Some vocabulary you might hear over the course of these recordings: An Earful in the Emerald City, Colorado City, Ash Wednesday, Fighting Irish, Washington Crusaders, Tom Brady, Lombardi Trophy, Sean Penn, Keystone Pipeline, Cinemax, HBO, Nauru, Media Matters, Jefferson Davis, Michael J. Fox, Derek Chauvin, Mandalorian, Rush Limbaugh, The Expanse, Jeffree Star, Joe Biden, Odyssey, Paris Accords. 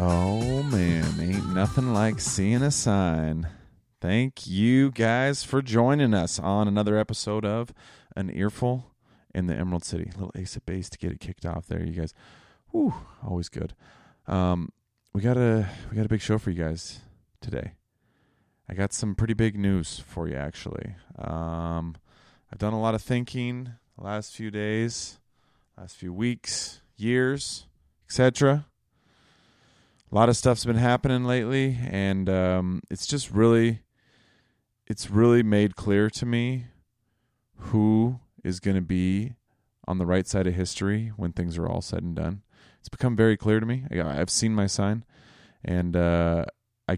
Oh, man. Ain't nothing like seeing a sign. Thank you guys for joining us on another episode of An Earful in the Emerald City. A little Ace of Base to get it kicked off there, you guys. Whew, always good. We got a big show for you guys today. I got some pretty big news for you, actually. I've done a lot of thinking the last few days, last few weeks, years, etc. A lot of stuff's been happening lately, and it's really made clear to me who is going to be on the right side of history when things are all said and done. It's become very clear to me. I've seen my sign, and I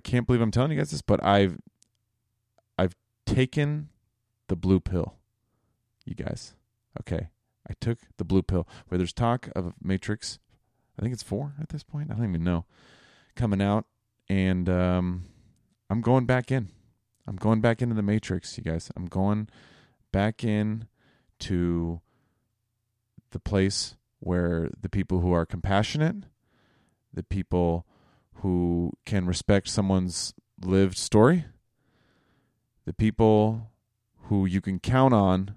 can't believe I'm telling you guys this, but I've taken the blue pill, you guys. Okay, I took the blue pill. Where there's talk of Matrix, I think it's 4 at this point. I don't even know. Coming out, and I'm going back in. I'm going back into the Matrix, you guys. I'm going back in to the place where the people who are compassionate, the people who can respect someone's lived story, the people who you can count on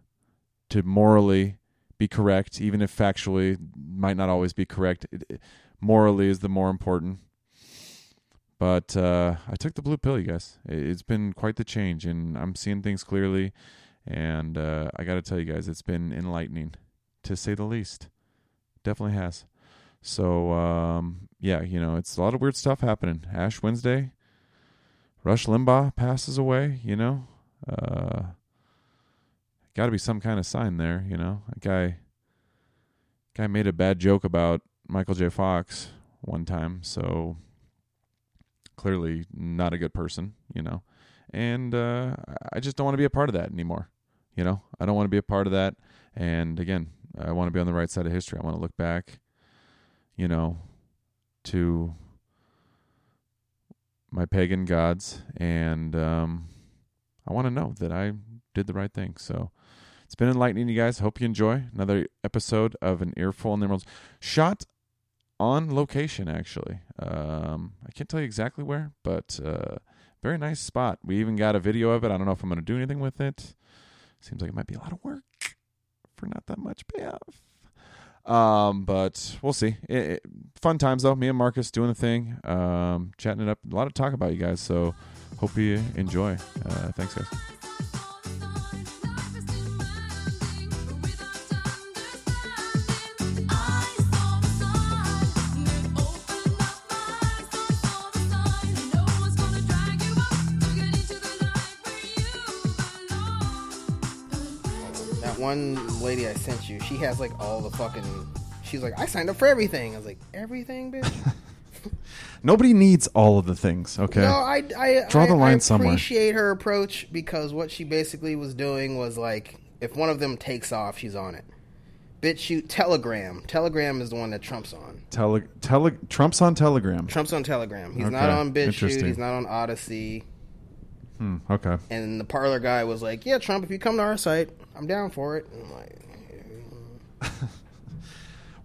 to morally be correct, even if factually might not always be correct. Morally is the more important. But I took the blue pill, you guys. It's been quite the change, and I'm seeing things clearly. And I got to tell you guys, it's been enlightening, to say the least. Definitely has. So, it's a lot of weird stuff happening. Ash Wednesday, Rush Limbaugh passes away, got to be some kind of sign there, A guy made a bad joke about Michael J. Fox one time, so... clearly not a good person, and I just don't want to be a part of that anymore. I don't want to be a part of that. And again, I want to be on the right side of history. I want to look back, to my pagan gods. And I want to know that I did the right thing. So it's been enlightening, you guys. Hope you enjoy another episode of An Earful in the Emerald. Shot on location, actually. I can't tell you exactly where, but very nice spot. We even got a video of it. I don't know if I'm going to do anything with it. Seems like it might be a lot of work for not that much payoff. But we'll see. Fun times, though. Me and Marcus doing the thing, chatting it up. A lot of talk about you guys, so hope you enjoy. Thanks, guys. One lady I sent you, she has like all the fucking... she's like, I signed up for everything. I was like, everything, bitch? Nobody needs all of the things, okay? No, I draw the line somewhere. I appreciate her approach, because what she basically was doing was like, if one of them takes off, she's on it. BitChute, Telegram. Telegram is the one that Trump's on. Trump's on Telegram. Trump's on Telegram. He's not on BitChute. He's not on Odyssey. Okay. And the parlor guy was like, yeah, Trump, if you come to our site, I'm down for it. And I'm like,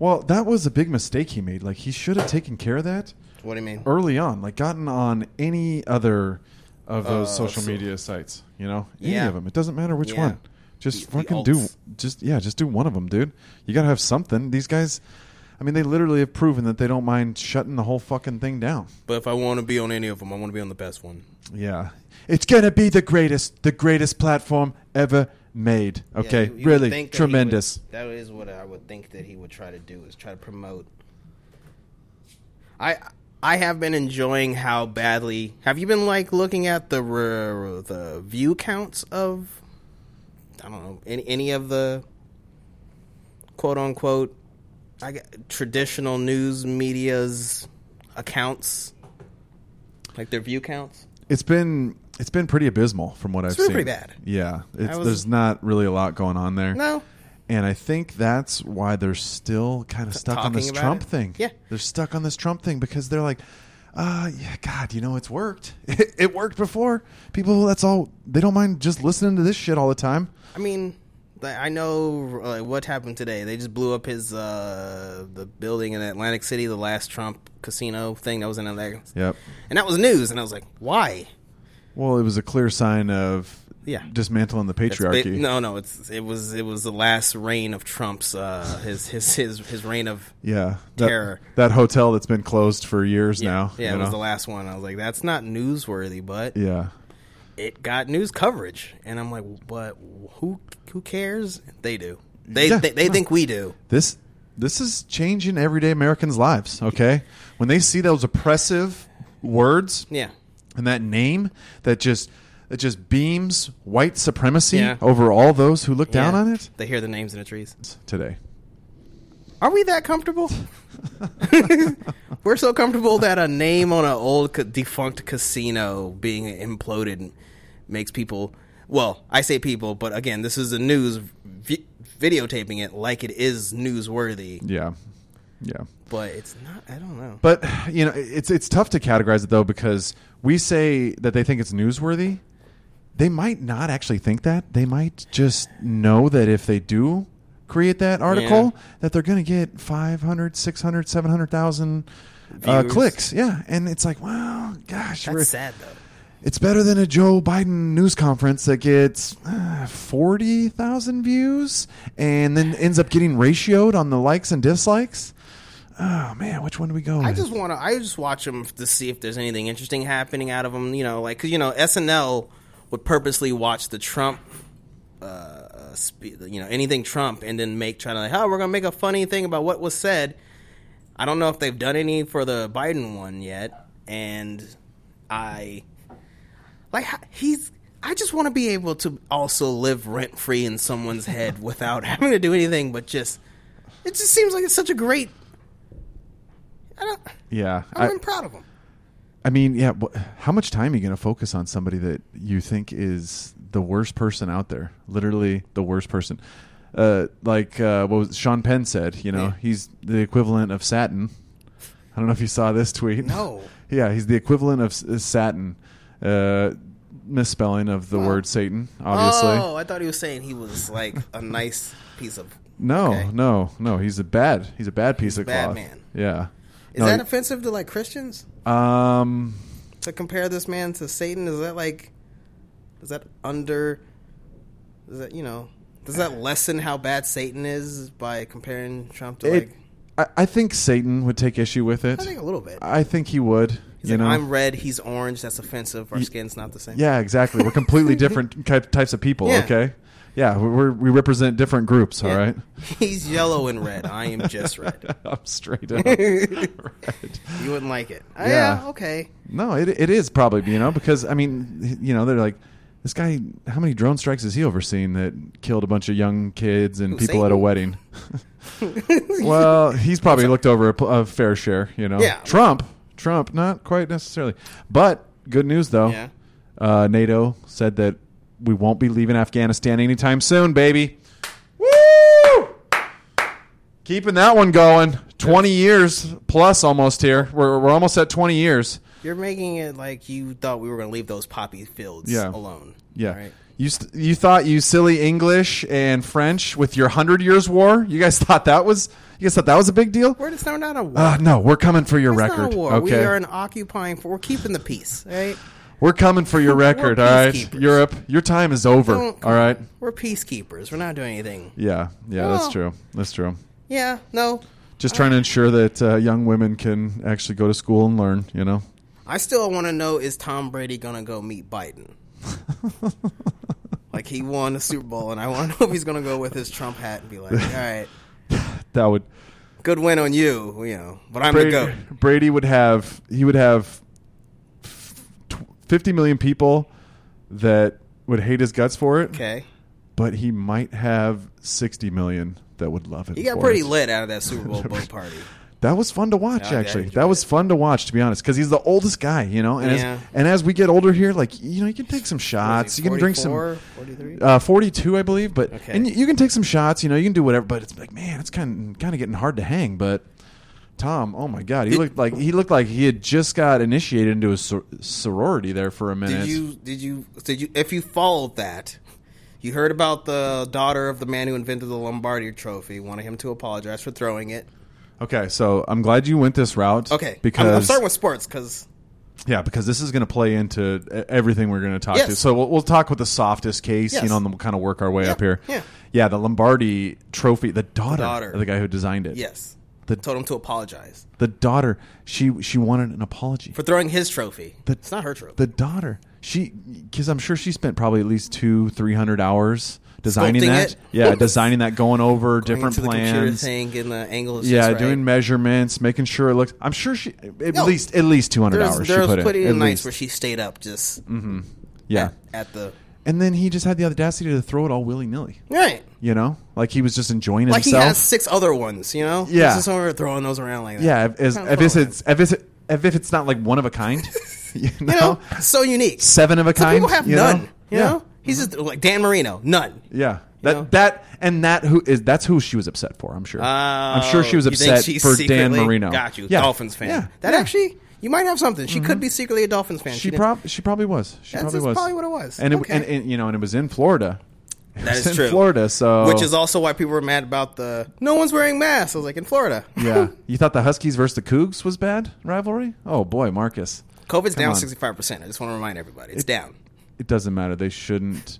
well, that was a big mistake he made. Like, he should have taken care of that. What do you mean? Early on, like, gotten on any other of those social media sites, any of them. It doesn't matter which one. Just fucking do one of them, dude. You got to have something. These guys, I mean, they literally have proven that they don't mind shutting the whole fucking thing down. But if I want to be on any of them, I want to be on the best one. Yeah. It's going to be the greatest platform ever made. Okay, yeah, really tremendous. That is what I would think that he would try to do, is try to promote. I have been enjoying how badly... have you been, like, looking at the view counts of, I don't know, any of the quote-unquote traditional news media's accounts? Like their view counts? It's been pretty abysmal from what I've seen. It's pretty bad. Yeah. There's not really a lot going on there. No. And I think that's why they're still kind of stuck on this Trump thing. Yeah. They're stuck on this Trump thing because they're like, God, it's worked. It worked before. People, that's all. They don't mind just listening to this shit all the time. I mean, I know what happened today. They just blew up his the building in Atlantic City, the last Trump casino thing that was in Atlantic. Yep. And that was news, and I was like, why? Well, it was a clear sign of dismantling the patriarchy. It was the last reign of Trump's his reign of terror. That hotel that's been closed for years now. Yeah, it was the last one. I was like, that's not newsworthy, but it got news coverage, and I'm like, but who cares? They do. They think we do. This is changing everyday Americans' lives. Okay, when they see those oppressive words, and that name that just beams white supremacy over all those who look down on it, they hear the names in the trees today. Are we that comfortable? We're so comfortable that a name on an old defunct casino being imploded makes people, well, I say people, but again, this is the news videotaping it like it is newsworthy. Yeah. Yeah. But it's not, I don't know. But, you know, it's tough to categorize it, though, because we say that they think it's newsworthy. They might not actually think that. They might just know that if they do create that article that they're going to get 500, 600, 700,000 clicks. Yeah. And it's like, wow, gosh. That's sad, though. It's better than a Joe Biden news conference that gets 40,000 views and then ends up getting ratioed on the likes and dislikes. Oh, man, which one do we go with? I just watch them to see if there's anything interesting happening out of them. You know, like, because, you know, SNL would purposely watch the Trump you know, anything Trump, and then we're gonna make a funny thing about what was said. I don't know if they've done any for the Biden one yet, and I just want to be able to also live rent free in someone's head without having to do anything, but it just seems like it's such a great. I'm proud of them. I mean, how much time are you going to focus on somebody that you think is the worst person out there? Literally the worst person. What Sean Penn said, you know, he's the equivalent of Satan. I don't know if you saw this tweet. No. Yeah, he's the equivalent of Satan. Misspelling of the word Satan, obviously. Oh, I thought he was saying he was like a nice piece of... No, okay. no. He's a bad piece of cloth. Bad man. Yeah. Is that offensive to, like, Christians? To compare this man to Satan, does that lessen how bad Satan is by comparing Trump to, I think Satan would take issue with it. I think a little bit. I think he would. He's like, I'm red, he's orange, that's offensive, our skin's not the same. Yeah, exactly. We're completely different types of people, okay? Yeah, we represent different groups, all right? He's yellow and red. I am just red. I'm straight up red. You wouldn't like it. Yeah, okay. No, it is probably, you know, because, I mean, you know, they're like, this guy, how many drone strikes has he overseen that killed a bunch of young kids and people at a wedding? Well, he's probably looked over a fair share, you know. Yeah. Trump, not quite necessarily. But good news, though. Yeah. NATO said that we won't be leaving Afghanistan anytime soon, baby. Woo! Keeping that one going. 20 years plus almost here. We're almost at 20 years. You're making it like you thought we were going to leave those poppy fields alone. Yeah. Right? You thought, you silly English and French with your 100 years war, you guys thought that was a big deal? It's not a war. No, we're coming for your record. Not a war. Okay. We are we're keeping the peace, right? We're coming for your record, all right? Europe, your time is over, all right? We're peacekeepers. We're not doing anything. Yeah, that's true. Yeah, no. Just trying to ensure that young women can actually go to school and learn, you know? I still want to know, is Tom Brady going to go meet Biden? Like, he won the Super Bowl, and I want to know if he's going to go with his Trump hat and be like, all right. That would... Good win on you, you know, but I'm going to go. Brady would have... He would have... 50 million people that would hate his guts for it. Okay. But he might have 60 million that would love him. He got pretty lit out of that Super Bowl boat party. That was fun to watch, actually. That was fun to watch, to be honest, because he's the oldest guy, you know. And, as we get older here, like, you know, you can take some shots. You can drink some. 43? 42, I believe. But and you can take some shots, you know, you can do whatever. But it's like, man, it's kind of getting hard to hang. But Tom, oh my God, he looked like he had just got initiated into a sorority there for a minute. Did you if you followed that, You heard about the daughter of the man who invented the Lombardi Trophy, wanted him to apologize for throwing it. Okay, so I'm glad you went this route. Okay, because I'm starting with sports because... Yeah, because this is going to play into everything we're going to talk to. So we'll talk with the softest case, you know, and then we'll kind of work our way up here. Yeah. Yeah, the Lombardi Trophy, the daughter of the guy who designed it. Yes. Told him to apologize. The daughter, she wanted an apology. For throwing his trophy. It's not her trophy. The daughter, because I'm sure she spent probably at least 200-300 hours designing that. Yeah, designing that, going different plans. The computer thing, getting the angles. Yeah, right. Doing measurements, making sure it looks. I'm sure she at least 200 hours she put in. There was plenty of nights where she stayed up just at the. And then he just had the audacity to throw it all willy-nilly. Right. You know? Like he was just enjoying himself. Like he has 6 other ones, you know? Yeah. He's just over throwing those around like that. Yeah. If it's not like one of a kind. You know? So unique. 7 of a kind. People have none. Know? You know? He's just like Dan Marino. None. Yeah. That's who she was upset for, I'm sure. I'm sure she was upset for Dan Marino. Got you. Yeah. Dolphins fan. Yeah. Actually... You might have something. She could be secretly a Dolphins fan. She probably was. That's probably what it was. And it was in Florida. That is true. In Florida, so which is also why people were mad about the no one's wearing masks. I was like, in Florida. Yeah. You thought the Huskies versus the Cougs was bad rivalry? Oh boy, Marcus. COVID's down 65%. I just want to remind everybody, it's down. It doesn't matter. They shouldn't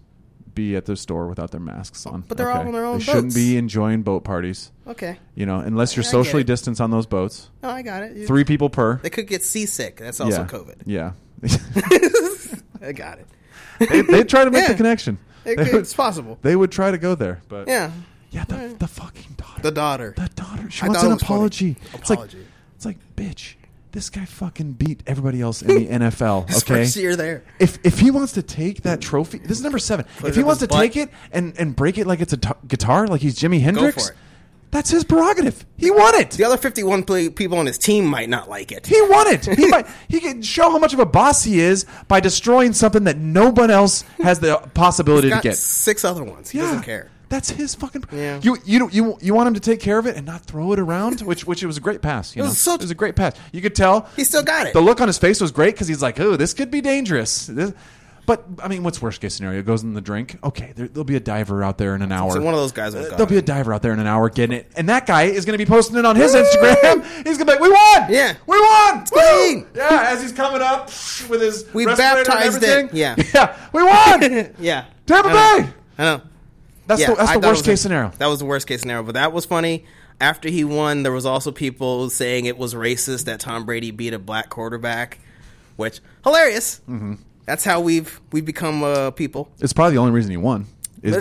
be at the store without their masks on. But they're all on their own boats. They shouldn't be enjoying boat parties. Okay. You know, unless you're socially distanced on those boats. Oh, I got it. 3 people per. They could get seasick. That's also COVID. Yeah. I got it. They try to make the connection. It's possible. They would try to go there. But yeah. Yeah, the fucking daughter. The daughter. She wants an apology. Apology. It's like, bitch, this guy fucking beat everybody else in the NFL. Okay, you're there. If he wants to take that trophy, this is number 7. Put if he wants to take it and break it like it's a guitar, like he's Jimi Hendrix, go for it. That's his prerogative. He won it. The other 51 people on his team might not like it. He won it. He might. He can show how much of a boss he is by destroying something that no one else has the possibility to get. 6 other ones. He doesn't care. That's his fucking. Yeah. You want him to take care of it and not throw it around, which it was a great pass. It was a great pass. You could tell he still got it. The look on his face was great because he's like, "Oh, this could be dangerous." But I mean, what's worst case scenario? It goes in the drink. Okay, there'll be a diver out there in an hour. So one of those guys. There'll be a diver out there in an hour getting it, and that guy is going to be posting it on his Instagram. He's going to be like, "We won! Yeah, we won! It's clean!" Yeah, as he's coming up with his we baptized it. Yeah, we won! Yeah, Tampa Bay. I know. That's the worst case scenario. That was the worst case scenario, but that was funny. After he won, there was also people saying it was racist that Tom Brady beat a black quarterback, which hilarious. Mm-hmm. That's how we've become people. It's probably the only reason he won is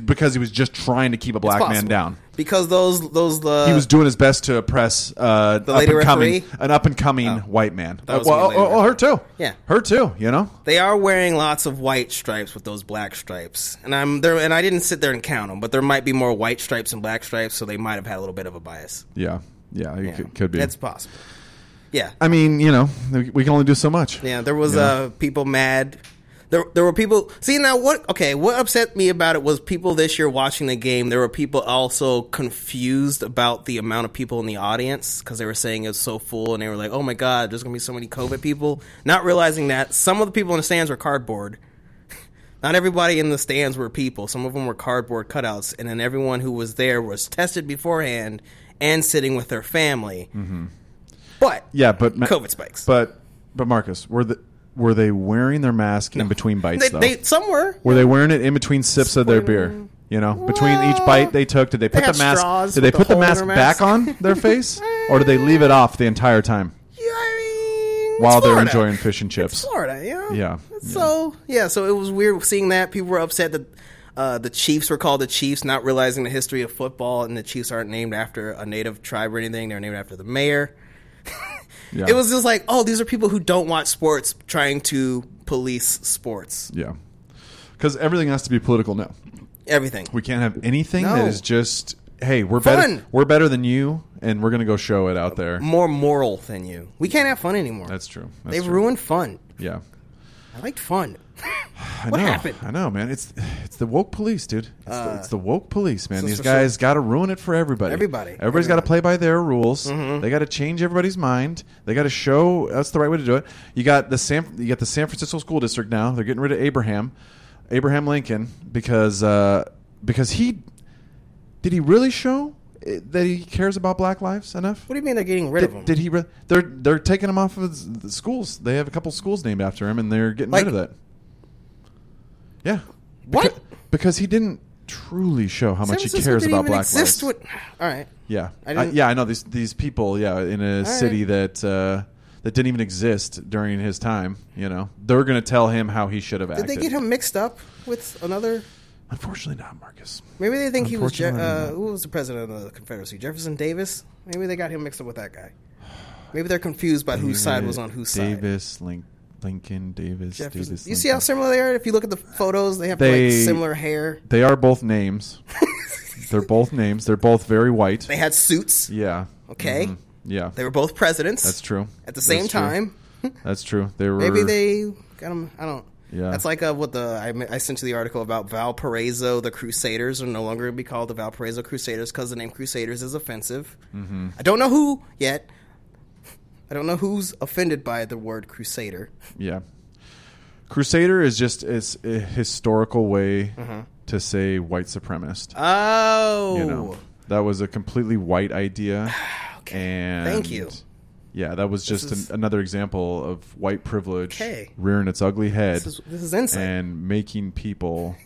because he was just trying to keep a black man down. Because those he was doing his best to oppress an up and coming white man. Her too. Yeah, her too. You know, they are wearing lots of white stripes with those black stripes, and I'm there. And I didn't sit there and count them, but there might be more white stripes and black stripes, so they might have had a little bit of a bias. Yeah, could be. That's possible. Yeah, I mean, you know, we can only do so much. Yeah, there was people mad. There were people. See now, what upset me about it was people this year watching the game. There were people also confused about the amount of people in the audience because they were saying it was so full, and they were like, "Oh my God, there's gonna be so many COVID people," not realizing that some of the people in the stands were cardboard. Not everybody in the stands were people. Some of them were cardboard cutouts, and then everyone who was there was tested beforehand and sitting with their family. Mm-hmm. But COVID spikes. But Marcus, were they wearing their mask in between bites, though? Some were. Were they wearing it in between sips of their beer? You know, between each bite they took, did they put the mask? Did they put the mask back on their face, or did they leave it off the entire time? Yeah, I mean, while they're enjoying fish and chips, it's Florida, you know? Yeah. So it was weird seeing that. People were upset that the Chiefs were called the Chiefs, not realizing the history of football, and the Chiefs aren't named after a native tribe or anything. They're named after the mayor. Yeah. It was just like, oh, these are people who don't watch sports trying to police sports. Yeah. Because everything has to be political now. Everything. We can't have anything that is just, hey, we're better than you, and we're going to go show it out there. More moral than you. We can't have fun anymore. That's true. They've ruined fun. Yeah. I liked fun. What happened? I know, man. It's the woke police, dude. It's the woke police, man. These guys got to ruin it for everybody. Everybody's got to play by their rules. Mm-hmm. They got to change everybody's mind. They got to show that's the right way to do it. You got the San Francisco school district now. They're getting rid of Abraham. Abraham Lincoln, because he really show that he cares about black lives enough? What do you mean they're getting rid of him? They're taking him off of the schools. They have a couple schools named after him, and they're getting rid of that. Yeah. What? Because he didn't truly show how much he cares about black lives. All right. Yeah. I know these people. Yeah, in a city that didn't even exist during his time. You know, they're going to tell him how he should have acted. Did they get him mixed up with another? Unfortunately not, Marcus. Maybe they think he was who was the president of the Confederacy? Jefferson Davis? Maybe they got him mixed up with that guy. Maybe they're confused by whose side was on whose side. Lincoln, Davis. You see how similar they are? If you look at the photos, they have similar hair. They are both names. They're both names. They're both very white. They had suits. Yeah. Okay. Mm-hmm. Yeah. They were both presidents. That's true. At the same time. That's true. They were. Maybe they got them. I don't. Yeah. That's like I sent you the article about Valparaiso. The Crusaders are no longer going to be called the Valparaiso Crusaders because the name Crusaders is offensive. Mm-hmm. I don't know who yet. I don't know who's offended by the word Crusader. Yeah. Crusader is just a historical way to say white supremacist. Oh. You know, that was a completely white idea. Okay. And thank you. Yeah, that was just another example of white privilege rearing its ugly head. This is insane. And making people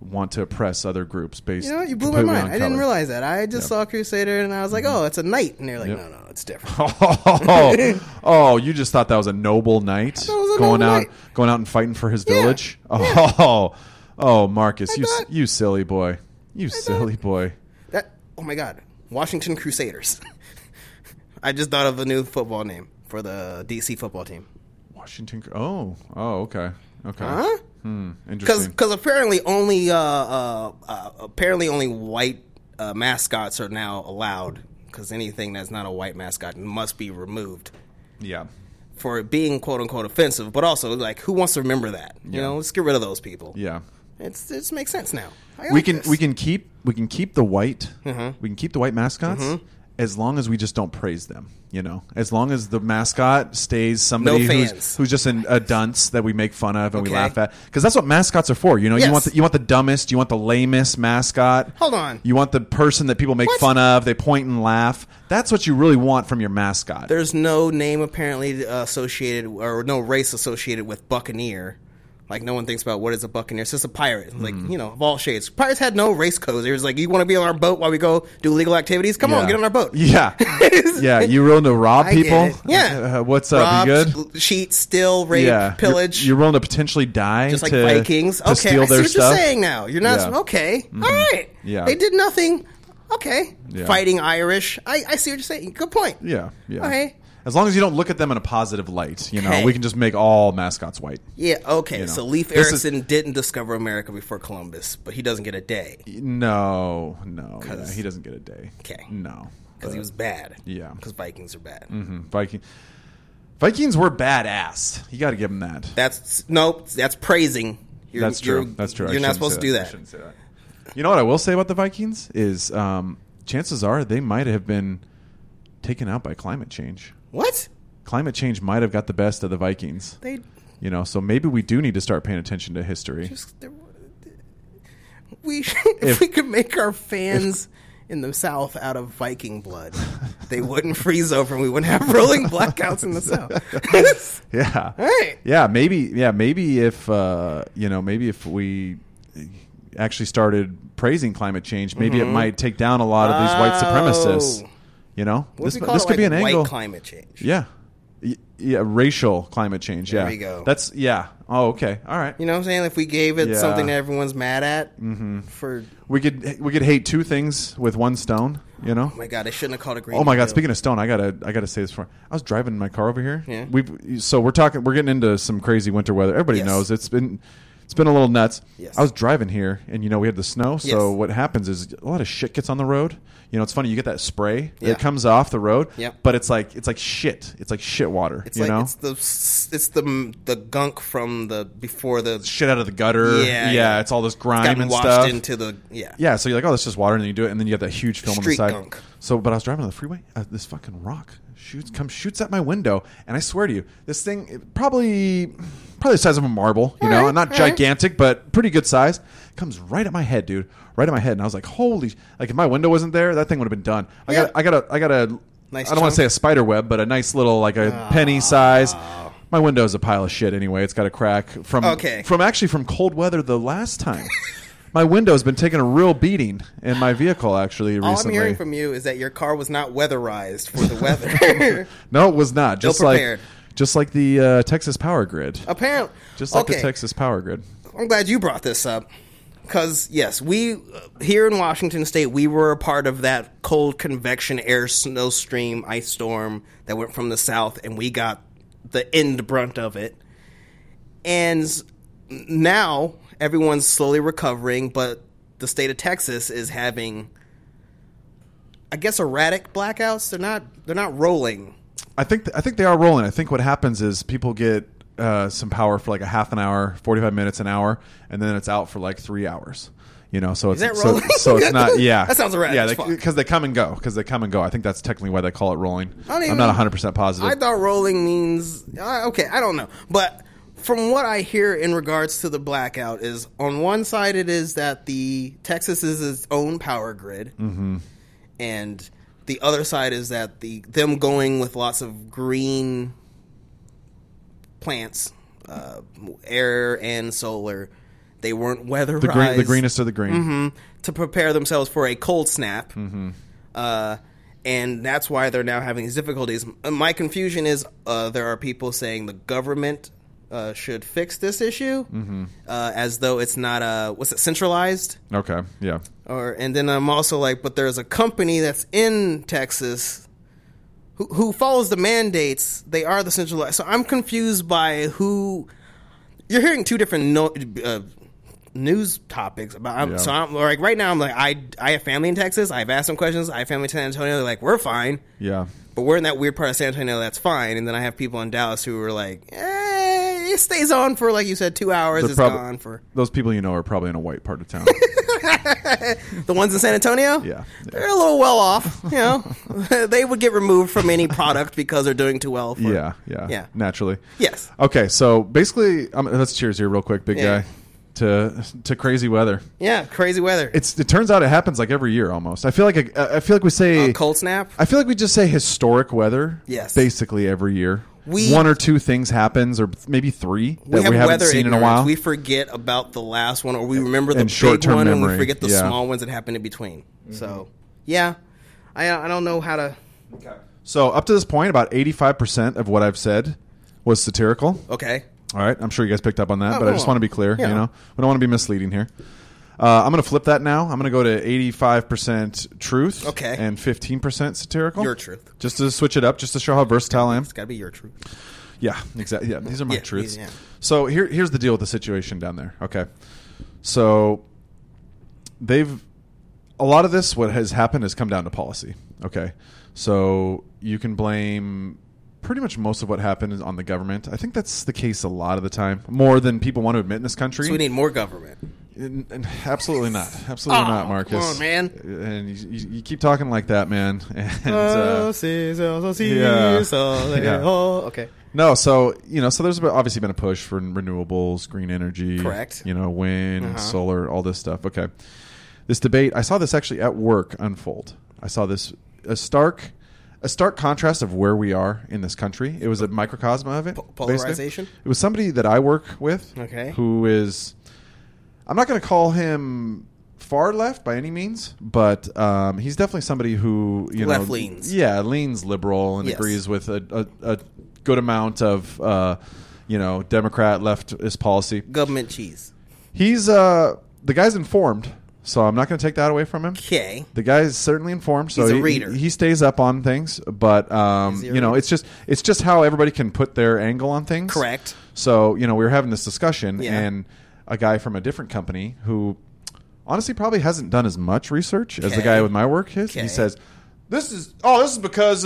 want to oppress other groups based on color. You blew my mind. I didn't realize that. I just saw Crusader, and I was like, oh, it's a knight. And they're like, no, it's different. Oh, you just thought that was a noble knight going out and fighting for his village? Yeah. Oh, Marcus, you silly boy. You silly boy. Oh, my God. Washington Crusaders. I just thought of a new football name for the DC football team. Washington. Oh, okay. Okay. Huh? Interesting. Because apparently only white mascots are now allowed. Because anything that's not a white mascot must be removed. Yeah. For it being quote unquote offensive, but also like who wants to remember that? Yeah. You know, let's get rid of those people. Yeah. It makes sense now. We can keep the white. Mm-hmm. We can keep the white mascots. Mm-hmm. As long as we just don't praise them, you know. As long as the mascot stays somebody who's just a dunce that we make fun of and we laugh at, because that's what mascots are for. You know, you want the dumbest, you want the lamest mascot. Hold on, you want the person that people make fun of. They point and laugh. That's what you really want from your mascot. There's no name apparently associated or no race associated with Buccaneer. Like, no one thinks about what is a Buccaneer. It's just a pirate. Like, you know, of all shades. Pirates had no race codes. It was like, you want to be on our boat while we go do illegal activities? Come on, get on our boat. Yeah. Yeah, you willing to rob people? Yeah. What's up? You good? Cheat, steal, rape, pillage. You're willing to potentially die just like Vikings. To steal their stuff? You're saying now. You're not... Yeah. Okay. Mm-hmm. All right. Yeah. They did nothing. Okay. Yeah. Fighting Irish. I see what you're saying. Good point. Yeah. Yeah. Okay. As long as you don't look at them in a positive light, you know, we can just make all mascots white. Yeah, okay. You know? So Leif Erikson didn't discover America before Columbus, but he doesn't get a day. No. Yeah, he doesn't get a day. Okay. No. Because he was bad. Yeah. Because Vikings are bad. Mm-hmm. Vikings were badass. You got to give them that. That's praising. That's true. You're not supposed to do that. I shouldn't say that. You know what I will say about the Vikings is chances are they might have been taken out by climate change. What? Climate change might have got the best of the Vikings. You know, so maybe we do need to start paying attention to history. If we could make our fans in the South out of Viking blood, they wouldn't freeze over and we wouldn't have rolling blackouts in the South. Yeah. All right. Yeah, maybe if maybe if we actually started praising climate change, maybe it might take down a lot of these white supremacists. You know, this could be an angle. White climate change. Yeah. Yeah. Racial climate change. Yeah. There we go. That's, yeah. Oh, okay. All right. You know what I'm saying? If we gave it something that everyone's mad at for. We could hate two things with one stone, you know? Oh, my God. They shouldn't have called it Green New Deal. Oh, my God. Speaking of stone, I gotta say this. I was driving my car over here. Yeah. We're getting into some crazy winter weather. Everybody knows it's been a little nuts. Yes. I was driving here, and, you know, we had the snow. So what happens is a lot of shit gets on the road. You know, it's funny. You get that spray. Yeah. It comes off the road. Yep. But it's like shit. It's like shit water. It's you know? It's the gunk from before the shit out of the gutter. Yeah. It's all this grime and stuff. It's washed into the yeah. So you're like, oh, that's just water, and then you do it, and then you have that huge film on the side. Gunk. So, but I was driving on the freeway. This fucking rock shoots at my window, and I swear to you, this thing probably probably the size of a marble, you know, not gigantic, but pretty good size. Comes right at my head, dude, right at my head. And I was like, holy, like if my window wasn't there, that thing would have been done. I got a nice I don't want to say a spider web, but a nice little, like a penny size. My window's a pile of shit anyway. It's got a crack from cold weather the last time. My window's been taking a real beating in my vehicle, actually, recently. All I'm hearing from you is that your car was not weatherized for the weather. No, it was not. Just like the Texas power grid. Apparently. Just like the Texas power grid. I'm glad you brought this up. Because, yes, we here in Washington State, we were a part of that cold convection air snow stream ice storm that went from the south, and we got the end brunt of it. And now everyone's slowly recovering, but the state of Texas is having, I guess, erratic blackouts. They're not rolling. I think they are rolling. I think what happens is people get some power for like a half an hour, 45 minutes, an hour, and then it's out for like 3 hours. You know, so it's not. Yeah, that sounds erratic. Yeah, because they come and go. I think that's technically why they call it rolling. I'm not 100% positive. I thought rolling means okay. I don't know, but. From what I hear in regards to the blackout is, on one side it is that the Texas is its own power grid, mm-hmm. and the other side is that them going with lots of green plants, air and solar, they weren't weatherized. The greenest of the green. Mm-hmm, to prepare themselves for a cold snap, mm-hmm. And that's why they're now having these difficulties. My confusion is there are people saying the government should fix this issue, mm-hmm. As though it's not centralized? Okay, yeah. And then I'm also like, but there's a company that's in Texas who follows the mandates. They are the centralized. So I'm confused by who. You're hearing two different news topics about. So I'm like, right now I'm like, I have family in Texas. I've asked some questions. I have family in San Antonio. They're like, we're fine. Yeah. But we're in that weird part of San Antonio that's fine. And then I have people in Dallas who are like, it stays on for, like you said, 2 hours. It's gone for... Those people you know are probably in a white part of town. The ones in San Antonio? Yeah. They're a little well off, you know. They would get removed from any product because they're doing too well. Yeah. Naturally. Yes. Okay, so basically... let's cheers here real quick, big guy. To crazy weather. Yeah, crazy weather. It turns out it happens like every year almost. I feel like we say... cold snap? I feel like we just say historic weather. Yes. Basically every year. One or two things happens, or maybe three that we haven't seen in a while. We forget about the last one, or we remember the big one, and we forget the small ones that happen in between. Mm-hmm. So, yeah, I don't know how to. Okay. So up to this point, about 85% of what I've said was satirical. Okay. All right, I'm sure you guys picked up on that, but I just want to be clear. Yeah. You know, we don't want to be misleading here. I'm going to flip that now. I'm going to go to 85% truth and 15% satirical. Your truth. Just to switch it up, just to show how versatile I am. It's got to be your truth. Yeah, exactly. Yeah, these are my truths. Yeah. So here's the deal with the situation down there. Okay. So a lot of this, what has happened has come down to policy. Okay. So you can blame pretty much most of what happened is on the government. I think that's the case a lot of the time, more than people want to admit in this country. So we need more government. Absolutely not. Absolutely not, Marcus. Come on, man. And you keep talking like that, man. And, okay. No, so you know, so there's obviously been a push for renewables, green energy, correct? You know, wind, solar, all this stuff. Okay. This debate, I saw this actually at work unfold. I saw this a stark contrast of where we are in this country. It was a microcosm of it. Polarization. Basically. It was somebody that I work with, who is. I'm not going to call him far left by any means, but he's definitely somebody who leans. Yeah, leans liberal and agrees with a good amount of Democrat leftist policy. Government cheese. He's the guy's informed, so I'm not going to take that away from him. Okay. The guy's certainly informed, so he's a reader. He stays up on things, but it's just how everybody can put their angle on things. Correct. So we were having this discussion and. A guy from a different company who honestly probably hasn't done as much research as the guy with my work is. He says, this is because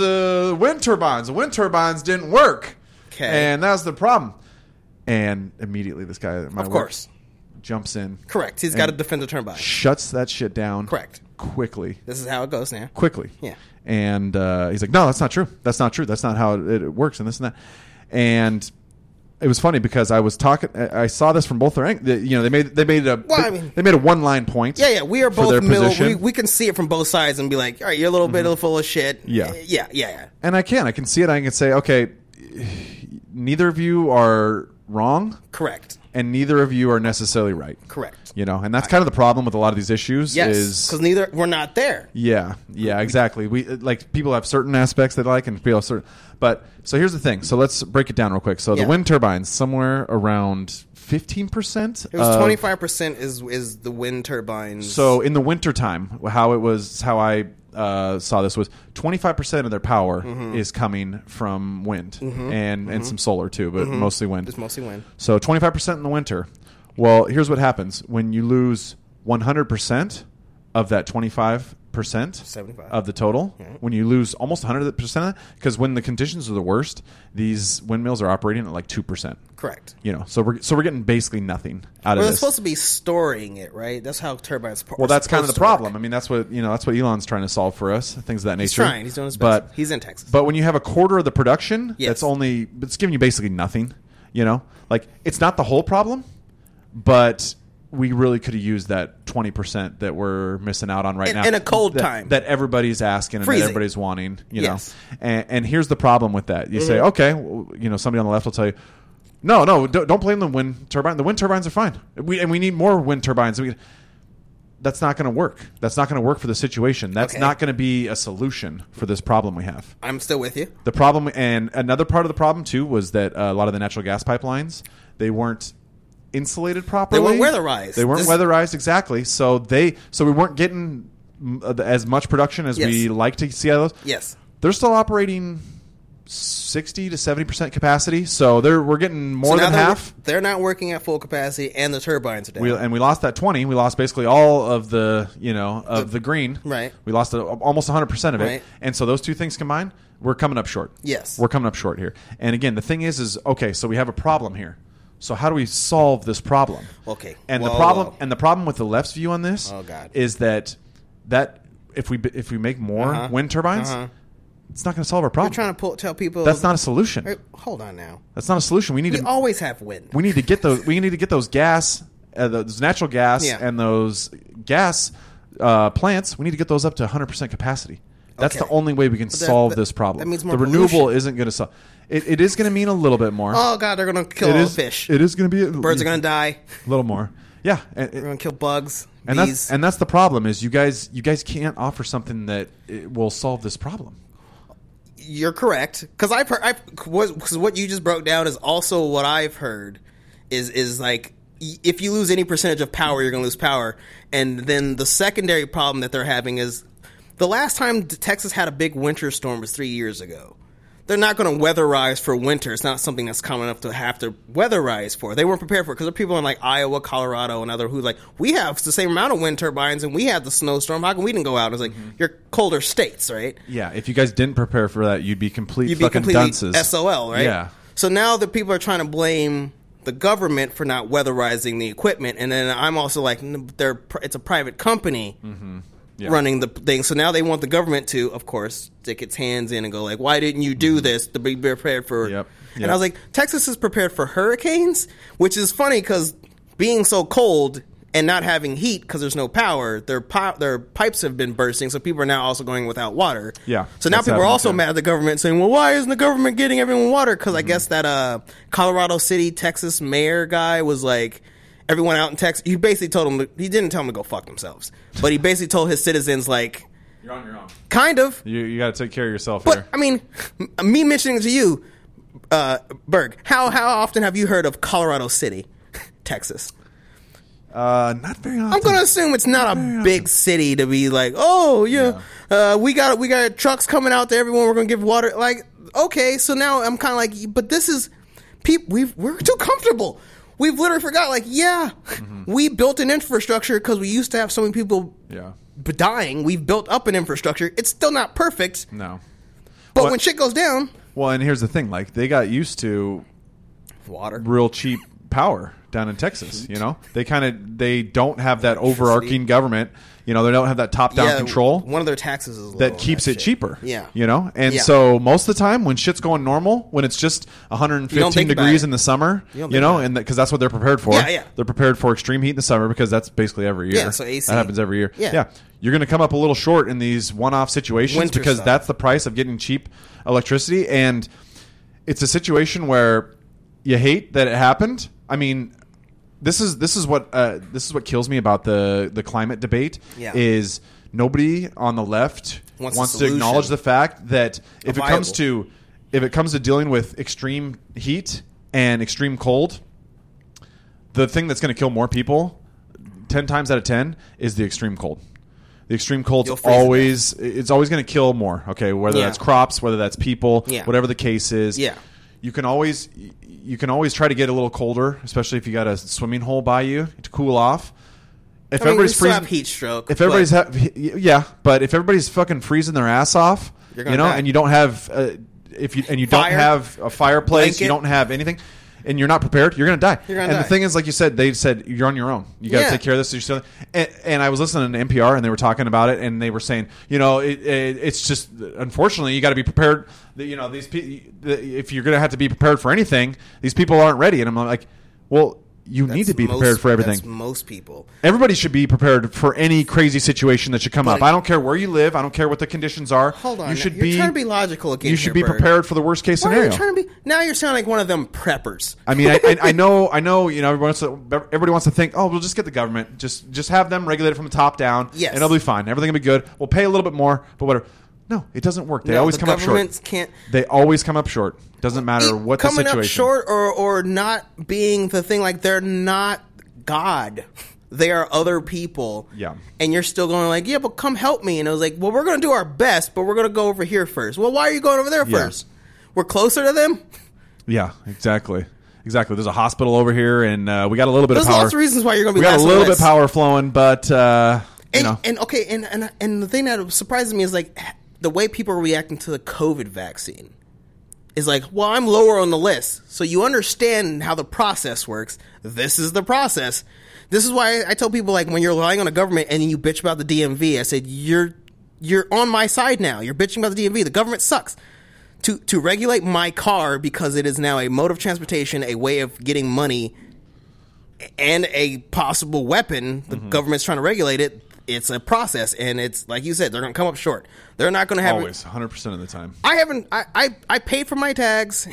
wind turbines. The wind turbines didn't work. And that's the problem. And immediately this guy at my work jumps in. Correct. He's got to defend the turbine. Shuts that shit down. Correct. Quickly. This is how it goes now. Quickly. Yeah. And he's like, no, that's not true. That's not true. That's not how it works and this and that. And It was funny because I was talking. I saw this from both their angles. You know, they made a one-line point. Yeah, yeah. We are both middle. We can see it from both sides and be like, all right, you're a little bit full of shit. Yeah. Yeah. And I can see it. I can say, okay, neither of you are wrong. Correct. And neither of you are necessarily right. Correct. You know, and that's kind of the problem with a lot of these issues. Yes, because we're not there. Yeah, yeah, exactly. We like people have certain aspects they like, and people have certain. But so here's the thing. So let's break it down real quick. So the wind turbines, somewhere around 15%. It was 25% is the wind turbines. So in the wintertime, how I saw this was 25% of their power is coming from wind and some solar too, but mostly wind. It's mostly wind. So 25% in the winter. Well, here's what happens when you lose 100% of that 25%, 75 of the total. Mm-hmm. When you lose almost 100%, because when the conditions are the worst, these windmills are operating at like 2%. Correct. You know, so we're getting basically nothing out of this. They're supposed to be storing it, right? That's how turbines. Well, that's kind of the problem. Work. I mean, that's what Elon's trying to solve for us. Things of that nature. He's trying. He's doing his best. But he's in Texas. But when you have a quarter of the production, it's giving you basically nothing. You know, like it's not the whole problem. But we really could have used that 20% that we're missing out on right now. In a cold time. That everybody's asking and that everybody's wanting. You know. And here's the problem with that. You say, okay, well, you know, somebody on the left will tell you, no, don't blame the wind turbine. The wind turbines are fine. We need more wind turbines. That's not going to work. That's not going to work for the situation. That's not going to be a solution for this problem we have. I'm still with you. The problem, and another part of the problem, too, was that a lot of the natural gas pipelines, they weren't insulated properly. They weren't weatherized. Exactly. So we weren't getting as much production as we like to see out of those. Yes. They're still operating 60 to 70% capacity. So we're getting more than half. They're not working at full capacity, and the turbines are down. We lost that 20. We lost basically all of the green. Right. We lost almost 100% of it. Right. And so those two things combined, we're coming up short. Yes. We're coming up short here. And again, the thing is okay, so we have a problem here. So how do we solve this problem? Okay. And the problem with the left's view on this is that if we make more wind turbines, it's not going to solve our problem. We're trying to tell people that's not a solution. Right, hold on now. That's not a solution. We always have wind. We need to get those. We need to get those gas, those natural gas, and those gas plants. We need to get those up to 100% capacity. That's the only way we can solve this problem. That means more pollution. The renewable isn't going to solve. It is going to mean a little bit more. Oh, God, they're going to kill all the fish. It is going to be. Birds are going to die. A little more. Yeah. We're going to kill bugs, and bees. That's the problem is you guys can't offer something that will solve this problem. You're correct. Because what you just broke down is also what I've heard is like, if you lose any percentage of power, you're going to lose power. And then the secondary problem that they're having is, the last time Texas had a big winter storm was 3 years ago. They're not going to weatherize for winter. It's not something that's common enough to have to weatherize for. They weren't prepared for it because there are people in like Iowa, Colorado, and other who like, we have the same amount of wind turbines and we had the snowstorm. How come we didn't go out? It's like, you're colder states, right? Yeah, if you guys didn't prepare for that, you'd be completely dunces. SOL, right? Yeah. So now the people are trying to blame the government for not weatherizing the equipment. And then I'm also like, it's a private company. Mm-hmm. Yeah. Running the thing. So now they want the government to, of course, stick its hands in and go like, why didn't you do this to be prepared for? Yep. And I was like, Texas is prepared for hurricanes, which is funny because being so cold and not having heat because there's no power, their pipes have been bursting. So people are now also going without water. Yeah. So now people are also mad at the government saying, well, why isn't the government getting everyone water? Because I guess that Colorado City, Texas mayor guy was like, everyone out in Texas, he basically told them, he didn't tell them to go fuck themselves, but he basically told his citizens, like, you're on your own. Kind of. You got to take care of yourself here. But, I mean, me mentioning to you, Berg, how often have you heard of Colorado City, Texas? Not very often. I'm going to assume it's not a big city to be like, oh, yeah. We got trucks coming out to everyone, we're going to give water. Like, okay, so now I'm kind of like, but this is, we're too comfortable. We've literally forgot, like, we built an infrastructure because we used to have so many people dying. We've built up an infrastructure. It's still not perfect. No. But when shit goes down. Well, and here's the thing. Like, they got used to real cheap power down in Texas. You know, they kind of don't have that overarching government. You know, they don't have that top-down control. One of their taxes is low that keeps it cheaper. Yeah, you know, and so most of the time when shit's going normal, when it's just 115 degrees in the summer, you know, and because that's what they're prepared for. Yeah, yeah. They're prepared for extreme heat in the summer because that's basically every year. Yeah, so AC, that happens every year. Yeah, yeah. You're going to come up a little short in these one-off situations winter because stuff. That's the price of getting cheap electricity, and it's a situation where you hate that it happened. I mean, this is what kills me about the climate debate is nobody on the left wants to acknowledge the fact that if it comes to dealing with extreme heat and extreme cold, the thing that's going to kill more people 10 times out of 10 is the extreme cold. The extreme cold's always going to kill more. Okay, whether that's crops, whether that's people, whatever the case is. Yeah. You can always try to get a little colder, especially if you got a swimming hole by you to cool off. If everybody's freezing, have heat stroke. If everybody's but if everybody's fucking freezing their ass off, die. And you don't have don't have a fireplace, you don't have anything, and you're not prepared, you're going to die. The thing is, like you said, they said you're on your own. You got to take care of this. And I was listening to NPR, and they were talking about it, and they were saying, it's just unfortunately you got to be prepared. You know, if you're going to have to be prepared for anything, these people aren't ready. And I'm like, well, you need to be prepared for everything. That's most people. Everybody should be prepared for any crazy situation that should come up. I don't care where you live. I don't care what the conditions are. Hold on. You're trying to be logical again. You should be prepared for the worst case scenario. Now you're sounding like one of them preppers. I mean, I know. You know, everybody wants to think, oh, we'll just get the government. Just have them regulate it from the top down. Yes. And it'll be fine. Everything will be good. We'll pay a little bit more, but whatever. No, it doesn't work. They always come up short. Doesn't matter what the situation. Coming up short or not being the thing. Like, they're not God. They are other people. Yeah. And you're still going like, yeah, but come help me. And I was like, well, we're going to do our best, but we're going to go over here first. Well, why are you going over there first? We're closer to them? Yeah, exactly. Exactly. There's a hospital over here, and we got a little bit of power. There's lots of reasons why you're going to be last. We got a little bit of power flowing, but, And the thing that surprises me is like, the way people are reacting to the COVID vaccine is like, well, I'm lower on the list. So you understand how the process works. This is the process. This is why I tell people, like, when you're relying on a government and you bitch about the DMV, I said, you're on my side now. You're bitching about the DMV. The government sucks. To regulate my car because it is now a mode of transportation, a way of getting money, and a possible weapon, the government's trying to regulate it. It's a process, and it's like you said, they're going to come up short. They're not going to have always 100% of the time. I paid for my tags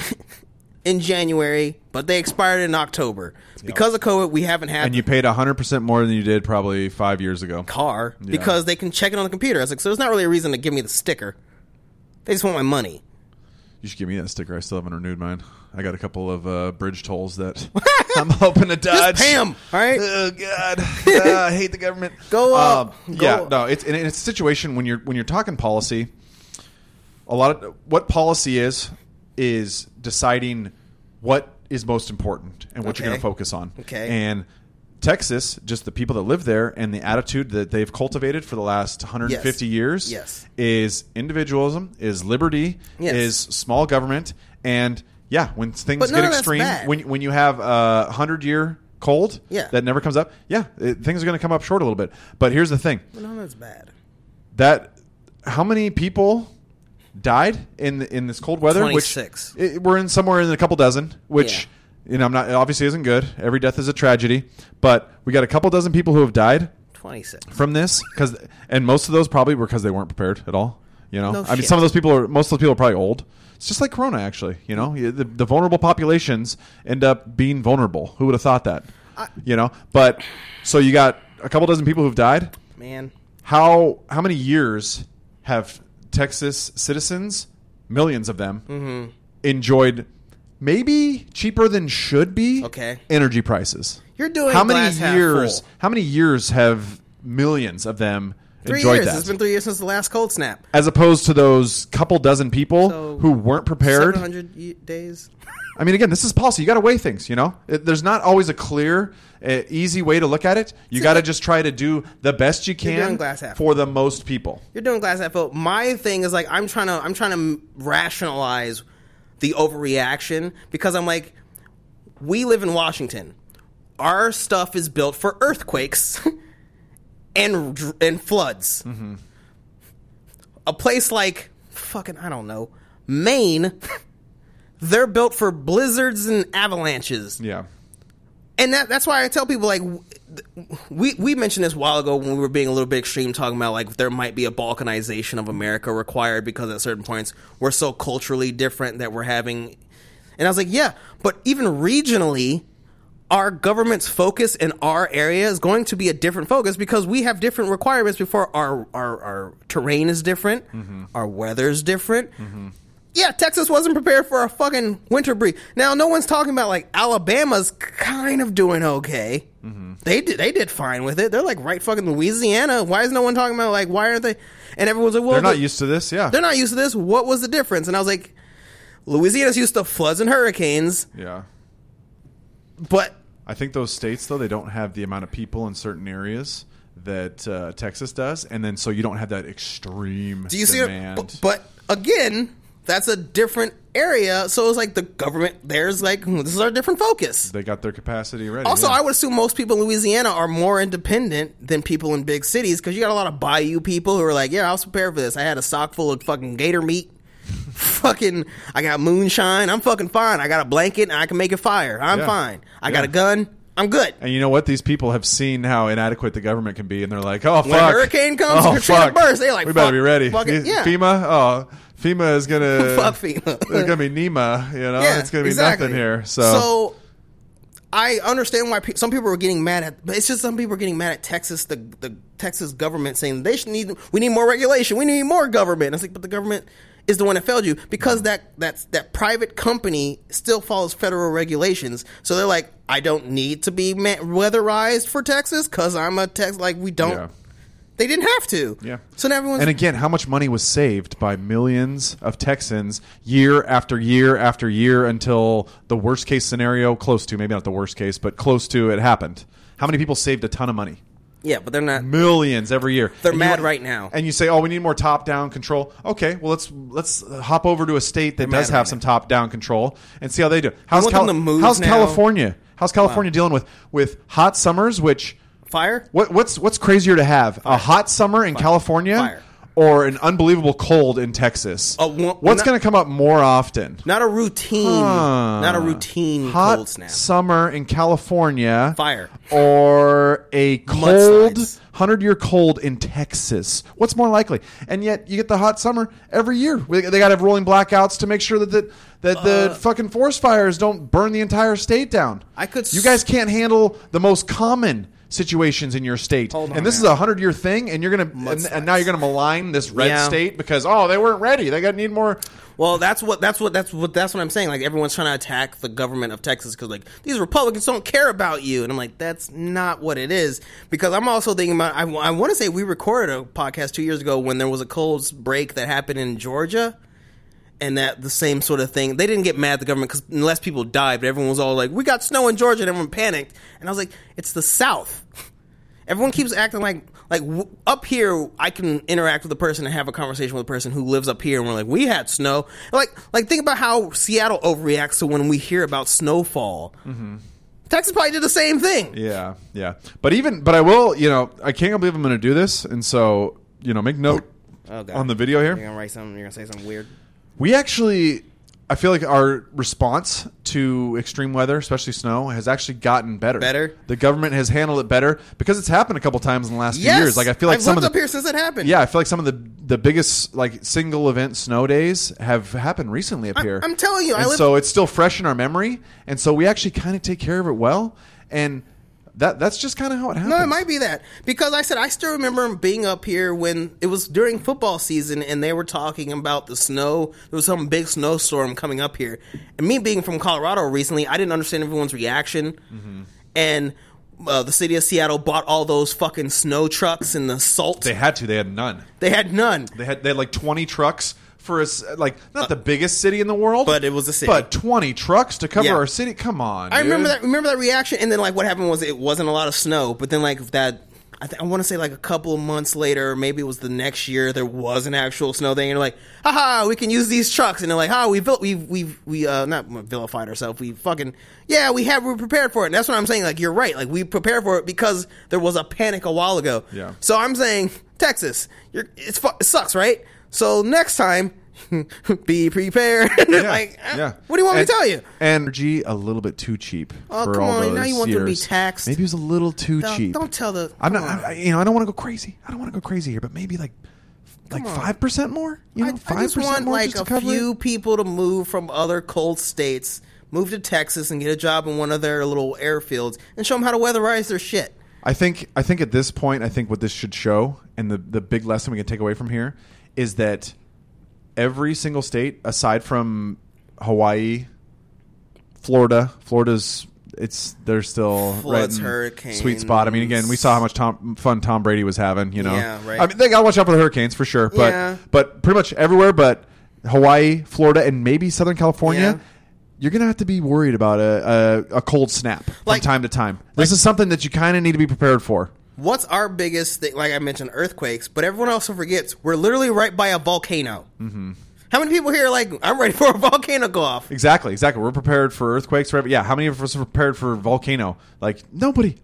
in January, but they expired in October because of COVID. We haven't had you paid 100% more than you did probably 5 years ago. Because they can check it on the computer. I was like, so there's not really a reason to give me the sticker. They just want my money. You should give me that sticker. I still haven't renewed mine. I got a couple of bridge tolls that I'm hoping to dodge. Just pay them, all right? Oh God, I hate the government. Go up. It's a situation when you're talking policy. A lot of what policy is deciding what is most important and what you're going to focus on. Okay, and Texas, just the people that live there and the attitude that they've cultivated for the last 150 years is individualism, is liberty, is small government, and when things get extreme, when you have a 100-year cold that never comes up, things are going to come up short a little bit. But here's the thing. But none of that's bad. How many people died in this cold weather? 26. We're in somewhere in a couple dozen, which... Yeah. It obviously isn't good. Every death is a tragedy, but we got a couple dozen people who have died 26 from this, and most of those probably were because they weren't prepared at all. Some of those people are probably old. It's just like Corona, actually. You know, the vulnerable populations end up being vulnerable. Who would have thought that? But so you got a couple dozen people who've died. Man, how many years have Texas citizens, millions of them, enjoyed? Maybe cheaper than should be. Okay. Energy prices. You're doing glass half full. How many years have millions of them enjoyed that? It's been 3 years since the last cold snap. As opposed to those couple dozen people who weren't prepared. 700 days. I mean, again, this is policy. You got to weigh things. There's not always a clear, easy way to look at it. You got to just try to do the best you can for the most people. You're doing glass half full. My thing is like I'm trying to rationalize the overreaction, because I'm like, we live in Washington. our stuff is built for earthquakes and floods. Mm-hmm. A place like fucking, I don't know, Maine, they're built for blizzards and avalanches. Yeah. And that's why I tell people, like, we mentioned this a while ago when we were being a little bit extreme, talking about, like, there might be a balkanization of America required because at certain points we're so culturally different that we're having. And I was like, yeah, but even regionally, our government's focus in our area is going to be a different focus because we have different requirements before our terrain is different. Mm-hmm. Our weather is different. Mm-hmm. Yeah, Texas wasn't prepared for a fucking winter breeze. Now, no one's talking about, like, Alabama's kind of doing okay. Mm-hmm. They did fine with it. They're, like, right fucking Louisiana. Why is no one talking about, like, why aren't they? And everyone's like, well, they're not used to this, yeah. They're not used to this. What was the difference? And I was like, Louisiana's used to floods and hurricanes. Yeah. But I think those states, though, they don't have the amount of people in certain areas that Texas does. And then so you don't have that extreme demand. See it? But again, that's a different area. So it's like the government, there's like, this is our different focus. They got their capacity ready. Also, yeah. I would assume most people in Louisiana are more independent than people in big cities because you got a lot of bayou people who are like, yeah, I was prepared for this. I had a sock full of fucking gator meat. Fucking, I got moonshine. I'm fucking fine. I got a blanket and I can make a fire. I'm fine. I got a gun. I'm good. And you know what? These people have seen how inadequate the government can be, and they're like, oh, fuck. When a hurricane comes, Katrina bursts, they're like, we better be ready. Fucking, yeah. FEMA? Oh, FEMA is going to... Fuck FEMA. There's going to be NEMA, you know? Yeah, it's going to be nothing here. So I understand why some people are getting mad at... But it's just some people are getting mad at Texas, the Texas government, saying they should need... We need more regulation. We need more government. And I was like, but the government is the one that failed you because that private company still follows federal regulations. So they're like, I don't need to be weatherized for Texas because I'm a Texas. Like, we don't. Yeah. They didn't have to. Yeah. So now everyone's. And again, how much money was saved by millions of Texans year after year after year until the worst case scenario, close to, maybe not the worst case, but close to it happened? How many people saved a ton of money? Yeah, but they're not millions every year. They're mad right now. And you say, "Oh, we need more top-down control." Okay, well let's hop over to a state that does have some top-down control and see how they do. How's California? How's California dealing with hot summers? Which fire? What's crazier to have? A hot summer in California or an unbelievable cold in Texas? What's going to come up more often? Not a routine hot cold snap. Summer in California. Fire. Or a cold 100-year cold in Texas. What's more likely? And yet you get the hot summer every year. They got to have rolling blackouts to make sure that the fucking forest fires don't burn the entire state down. You guys can't handle the most common situations in your state, and this is a 100-year thing, and you're gonna and now you're gonna malign this red state because they weren't ready. They got need more. Well, that's what I'm saying. Like, everyone's trying to attack the government of Texas because, like, these Republicans don't care about you, and I'm like, that's not what it is. Because I'm also thinking about I want to say we recorded a podcast 2 years ago when there was a cold break that happened in Georgia. And that the same sort of thing. They didn't get mad at the government because unless people died, but everyone was all like, "We got snow in Georgia," and everyone panicked. And I was like, "It's the South." Everyone keeps acting like up here, I can interact with a person and have a conversation with a person who lives up here, and we're like, "We had snow." Like think about how Seattle overreacts to when we hear about snowfall. Mm-hmm. Texas probably did the same thing. Yeah, yeah. But I will. You know, I can't believe I'm going to do this, and so make note on the video here. You're gonna write something. You're gonna say something weird. We actually, I feel like our response to extreme weather, especially snow, has actually gotten better. The government has handled it better because it's happened a couple times in the last few years. Like, I feel like I've lived up here since it happened. Yeah, I feel like some of the biggest like single event snow days have happened recently up here. I'm telling you, so it's still fresh in our memory, and so we actually kind of take care of it well. And that's just kind of how it happened. No, it might be that. Because I still remember being up here when it was during football season and they were talking about the snow. There was some big snowstorm coming up here. And me being from Colorado recently, I didn't understand everyone's reaction. Mm-hmm. And the city of Seattle bought all those fucking snow trucks and the salt. They had to. They had none. They had like 20 trucks. For us, like, not the biggest city in the world, but it was a city. But 20 trucks to cover our city? Come on, dude. I remember that reaction, and then, like, what happened was it wasn't a lot of snow, but then, like, that I want to say like a couple of months later, maybe it was the next year, there was an actual snow thing, and they're like, haha, we can use these trucks, and they're like, ha, we not vilified ourselves, we were prepared for it. And that's what I'm saying, like, you're right, like, we prepared for it because there was a panic a while ago. Yeah. So I'm saying, Texas, it sucks, right? So next time, be prepared. Yeah, like, yeah. What do you want me to tell you? Energy a little bit too cheap. Oh, for come all on! Those now you want years. Them to be taxed? Maybe it was a little too cheap. Don't tell the. I'm not. I don't want to go crazy. I don't want to go crazy here, but maybe like 5% more. You know, 5% more. Like, just a few people to move from other cold states, move to Texas, and get a job in one of their little airfields, and show them how to weatherize their shit. I think at this point, I think what this should show, and the big lesson we can take away from here, is that every single state, aside from Hawaii, Florida's, they're still floods, right, hurricanes, sweet spot. I mean, again, we saw how much fun Tom Brady was having. You know, yeah, right. I mean, they got to watch out for the hurricanes for sure. But yeah. But pretty much everywhere, but Hawaii, Florida, and maybe Southern California. Yeah. You're going to have to be worried about a cold snap from time to time. This is something that you kind of need to be prepared for. What's our biggest thing? Like I mentioned, earthquakes, but everyone also forgets we're literally right by a volcano. Mm-hmm. How many people here are like, I'm ready for a volcano go off? Exactly. We're prepared for earthquakes. Forever. Yeah, how many of us are prepared for volcano? Like, nobody.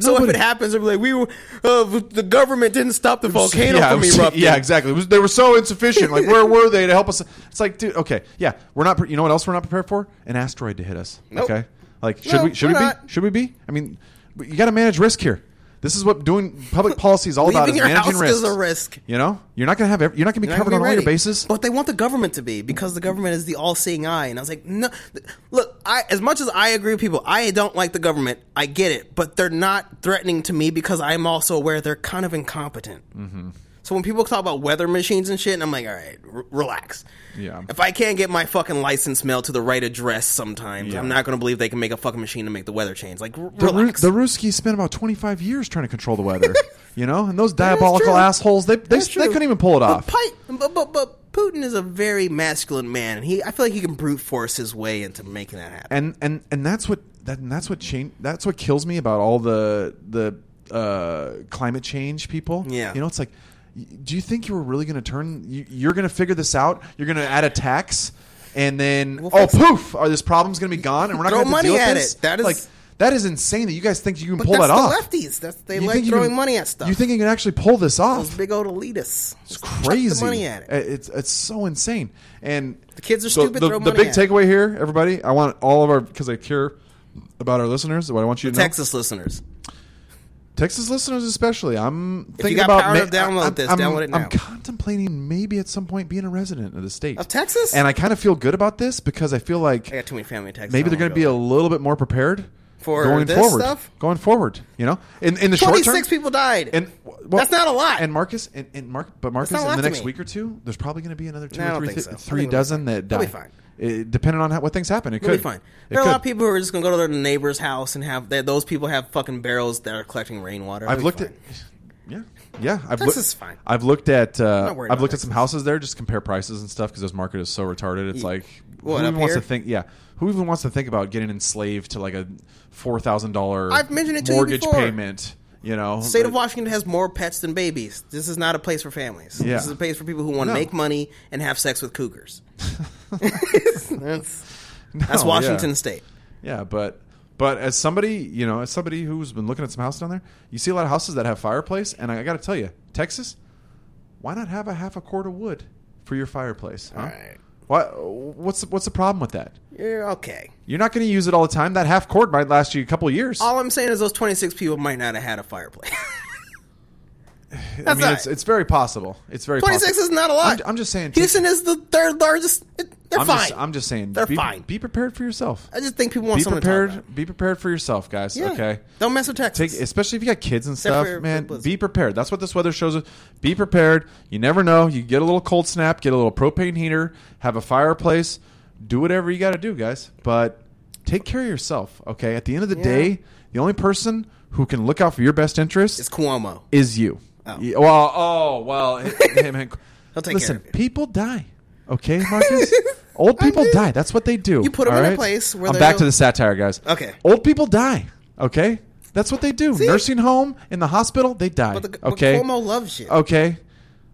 So if it happens, they'll be like, the government didn't stop the volcano from erupting. Yeah, exactly. They were so insufficient. Like, where were they to help us? It's like, dude, okay, yeah, we're not. You know what else we're not prepared for? An asteroid to hit us. Nope. Okay, like, should we be? I mean, you got to manage risk here. This is what doing public policy is all about, is managing risk. Is a risk. You know, you're not going to have you're not going to be covered on all your bases. But they want the government to be, because the government is the all-seeing eye. And I was like, no, look, as much as I agree with people, I don't like the government. I get it, but they're not threatening to me because I'm also aware they're kind of incompetent. Mm-hmm. So when people talk about weather machines and shit, and I'm like, all right, relax. Yeah. If I can't get my fucking license mailed to the right address sometimes, yeah, I'm not going to believe they can make a fucking machine to make the weather change. Like, relax. The Ruskies spent about 25 years trying to control the weather, you know? And those diabolical assholes, they couldn't even pull it off. But Putin is a very masculine man, and I feel like he can brute force his way into making that happen. And that's what kills me about all the climate change people. Yeah. You know, it's like, do you think you were really going to you're going to figure this out? You're going to add a tax, and then this problem's going to be gone, and we're not going to have to deal with this? Throw money at it. That is, insane that you guys think you can pull that off. But that's the lefties. They like throwing money at stuff. You think you can actually pull this off? Those big old elitists. It's crazy. Chuck the money at it. It's so insane. And the kids are stupid. Throw money at it. The big takeaway here, everybody, I want all of our, because I care about our listeners, what I want you to know. Texas listeners. Texas listeners especially, I'm thinking download it now. I'm contemplating maybe at some point being a resident of the state. Of Texas? And I kind of feel good about this because I feel like I got too many family in Texas. Maybe they're going to be a little bit more prepared for this stuff? Going forward, you know? In the short term. 26 people died. And, well, that's not a lot. And Marcus, in the next week or two, there's probably going to be another three dozen that die. That'll be fine. Depending on what things happen, it'll be fine. There are a lot of people who are just going to go to their neighbor's house and those people have fucking barrels that are collecting rainwater. Texas is fine. I've looked at at some houses there, just compare prices and stuff, because this market is so retarded. It's like, who even wants to think about getting enslaved to like a $4,000 mortgage payment? You know, the state of Washington has more pets than babies. This is not a place for families. Yeah. This is a place for people who want to make money and have sex with cougars. That's Washington State. Yeah, but as somebody, you know, who's been looking at some houses down there, you see a lot of houses that have fireplace, and I got to tell you, Texas, why not have a half a cord of wood for your fireplace? Huh? All right. What's the problem with that? You're okay. You're not going to use it all the time. That half cord might last you a couple of years. All I'm saying is those 26 people might not have had a fireplace. It's very possible. It's very 26 possible. Is not a lot. I'm just saying. Houston is the third largest. They're fine. I'm just saying. They're fine. Be prepared for yourself. I just think people want something to talk about. Be prepared for yourself, guys. Yeah. Okay. Don't mess with Texas. Especially if you got kids and stuff, man. Be prepared. That's what this weather shows us. Be prepared. You never know. You get a little cold snap. Get a little propane heater. Have a fireplace. Do whatever you got to do, guys. But take care of yourself, okay? At the end of the day, the only person who can look out for your best interests is Cuomo. Is you. Oh. Yeah, well. Him. He'll take care of you. People die. Okay, Marcus? Old people die. That's what they do. You put them in a place where I'm back to the satire, guys. Okay. Old people die. Okay? That's what they do. See? Nursing home, in the hospital, they die. But Cuomo loves you. Okay.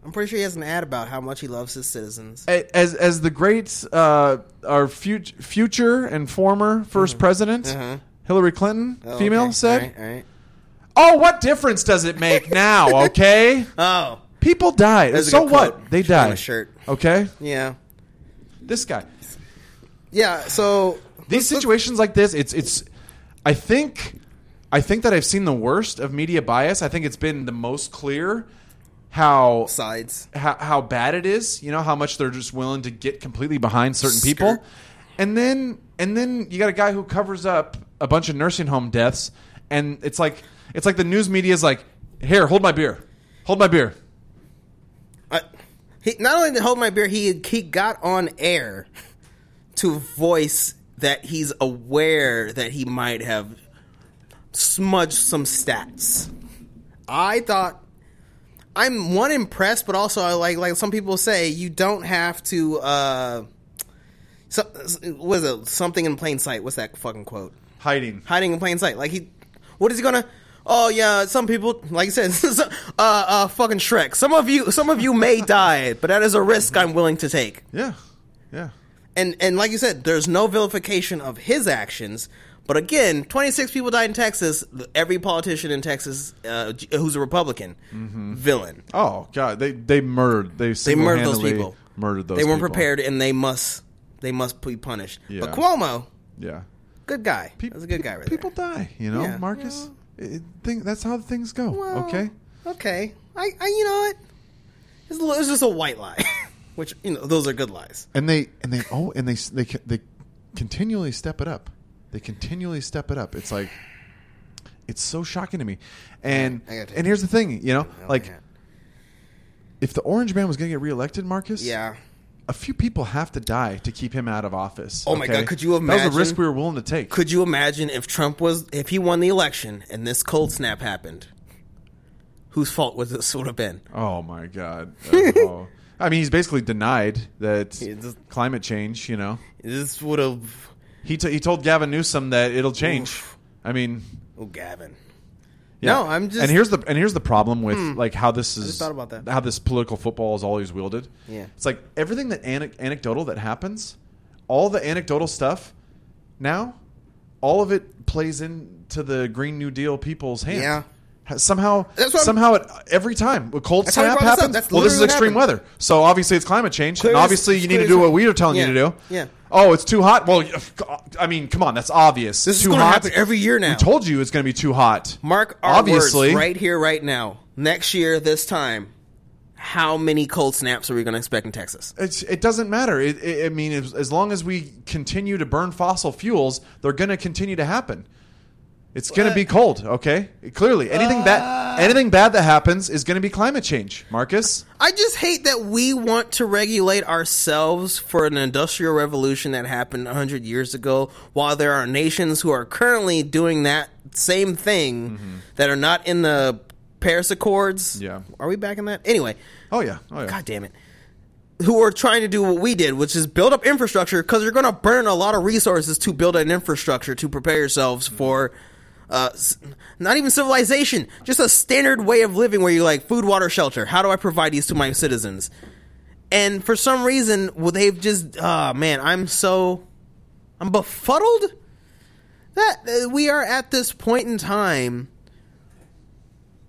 I'm pretty sure he has an ad about how much he loves his citizens. As the great, our future and former first president, Hillary Clinton, said. All right. Oh, what difference does it make now, okay? Oh. People died. That's so what? Quote. They died. On a shirt. Okay? Yeah. This guy. Yeah, so... These situations like this, it's. I think that I've seen the worst of media bias. I think it's been the most clear how bad it is. You know how much they're just willing to get completely behind certain people, and then you got a guy who covers up a bunch of nursing home deaths, and it's like the news media is like, here, hold my beer. He not only did hold my beer, he got on air to voice that he's aware that he might have smudged some stats. I thought I'm one impressed, but also I like some people say you don't have to. Was it something in plain sight? What's that fucking quote? Hiding in plain sight. Like he, what is he gonna? Oh yeah, some people, like you said, fucking Shrek. Some of you may die, but that is a risk I'm willing to take. Yeah. And like you said, there's no vilification of his actions. But again, 26 people died in Texas. Every politician in Texas who's a Republican, villain. Oh, God. They murdered. They murdered those people. They weren't prepared, and they must be punished. Yeah. But Cuomo, good guy. That's a good guy right there. People die, you know, yeah. Marcus. Yeah. That's how things go, well, okay? Okay. I you know what? It's just a white lie. Which, you know, those are good lies. And they continually step it up. It's like, it's so shocking to me. And here's the thing, you know, like, if the orange man was going to get reelected, Marcus, a few people have to die to keep him out of office. Oh, okay? My God, could you imagine? That was a risk we were willing to take. Could you imagine if if he won the election and this cold snap happened? Whose fault would this would have been? Oh, my God. Oh. I mean, he's basically denied that climate change, you know. This would have... He told Gavin Newsom that it'll change. Oof. I mean... Oh, Gavin. Yeah. No, I'm just... And here's the problem with like how this is... I just thought about that. How this political football is always wielded. Yeah. It's like everything that anecdotal that happens, all the anecdotal stuff now, all of it plays into the Green New Deal people's hands. Yeah. Somehow, every time a cold snap happens, well, this is extreme weather, so obviously it's climate change, and obviously you need to do what we are telling you to do. Yeah. Oh, it's too hot. Well, I mean, come on, that's obvious. This is going to happen every year now. We told you it's going to be too hot. Mark our words right here, right now. Next year, this time, how many cold snaps are we going to expect in Texas? It doesn't matter. I mean, as long as we continue to burn fossil fuels, they're going to continue to happen. It's going to be cold, okay? Clearly, anything bad that happens is going to be climate change, Marcus. I just hate that we want to regulate ourselves for an industrial revolution that happened 100 years ago, while there are nations who are currently doing that same thing that are not in the Paris Accords. Yeah. Are we back in that? Anyway. Oh, yeah. God damn it. Who are trying to do what we did, which is build up infrastructure, because you're going to burn a lot of resources to build an infrastructure to prepare yourselves for... not even civilization, just a standard way of living where you're like food, water, shelter. How do I provide these to my citizens? And for some reason, they've just, I'm befuddled that we are at this point in time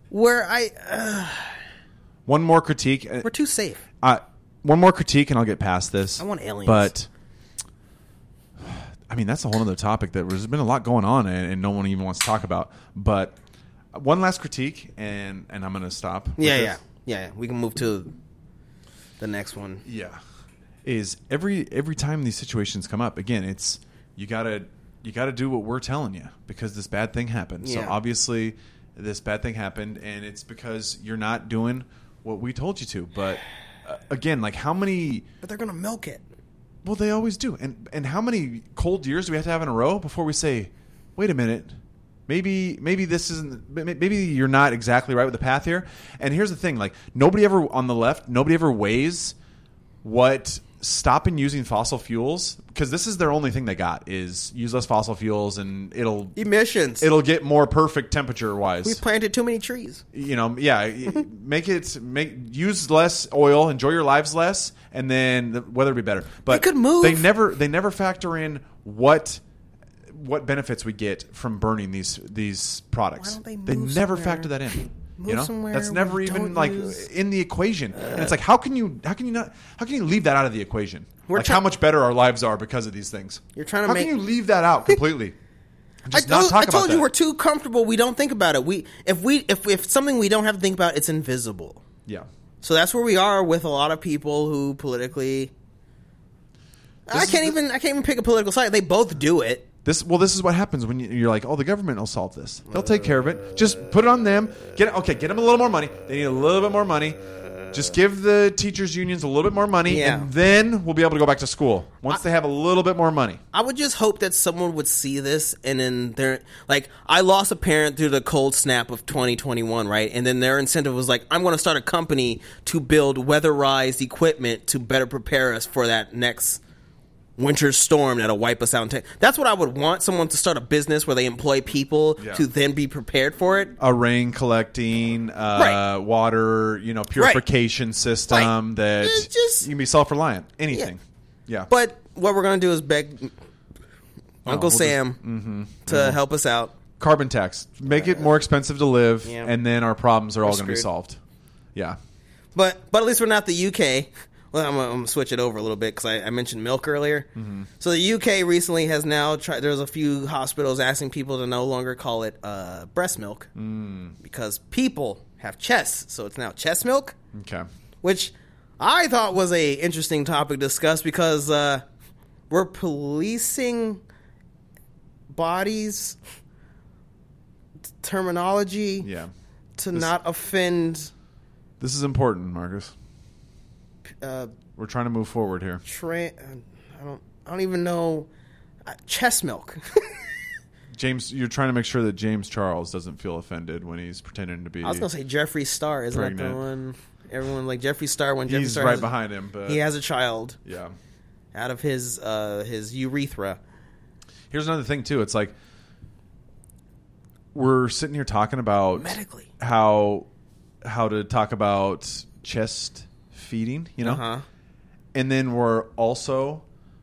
where one more critique. We're too safe. One more critique and I'll get past this. I want aliens. But... I mean, that's a whole other topic that there's been a lot going on and no one even wants to talk about. But one last critique, and I'm going to stop. Yeah. We can move to the next one. Yeah. Is every time these situations come up, again, it's you got to do what we're telling you because this bad thing happened. Yeah. So obviously this bad thing happened, and it's because you're not doing what we told you to. But again, like how many – But they're going to milk it. Well, they always do. And how many cold years do we have to have in a row before we say, wait a minute, maybe this isn't, maybe you're not exactly right with the path here. And here's the thing, like nobody ever on the left, nobody ever weighs what stopping using fossil fuels, because this is their only thing they got is use less fossil fuels and it'll emissions. It'll get more perfect temperature wise. We planted too many trees. You know, yeah, use less oil, enjoy your lives less, and then the weather will be better. But they could move. They never factor in what benefits we get from burning these products. Why don't they never factor that in. Move, you know, that's never even like in the equation, and it's like how can you leave that out of the equation? Like how much better our lives are because of these things. You're trying to how can you leave that out completely? I told you we're too comfortable. We don't think about it. If something we don't have to think about, it's invisible. Yeah. So that's where we are with a lot of people who politically. I can't even pick a political side. They both do it. This is what happens when you're like, oh, the government will solve this. They'll take care of it. Just put it on them. Get them a little more money. They need a little bit more money. Just give the teachers' unions a little bit more money, and then we'll be able to go back to school once they have a little bit more money. I would just hope that someone would see this, and then they're like, I lost a parent through the cold snap of 2021, right? And then their incentive was like, I'm going to start a company to build weatherized equipment to better prepare us for that next winter storm that'll wipe us out. That's what I would want, someone to start a business where they employ people to then be prepared for it. A rain collecting, water, purification system that you can be self-reliant. Anything. Yeah. But what we're going to do is beg Uncle Sam to help us out. Carbon tax. Make it more expensive to live, and then our problems are all going to be solved. Yeah. But at least we're not the UK. Well, I'm going to switch it over a little bit because I mentioned milk earlier. Mm-hmm. So the UK recently has now tried – there's a few hospitals asking people to no longer call it breast milk because people have chests. So it's now chest milk, which I thought was a interesting topic to discuss because we're policing bodies, terminology to not offend. This is important, Marcus. We're trying to move forward here. I don't even know. Chest milk. James, you're trying to make sure that James Charles doesn't feel offended when he's pretending to be. I was going to say Jeffree Star. Isn't pregnant. That the one? Everyone like Jeffree Star when Jeffree Star. He's right behind him. But he has a child. Yeah. Out of his urethra. Here's another thing too. It's like we're sitting here talking about medically how to talk about chest feeding, and then we're also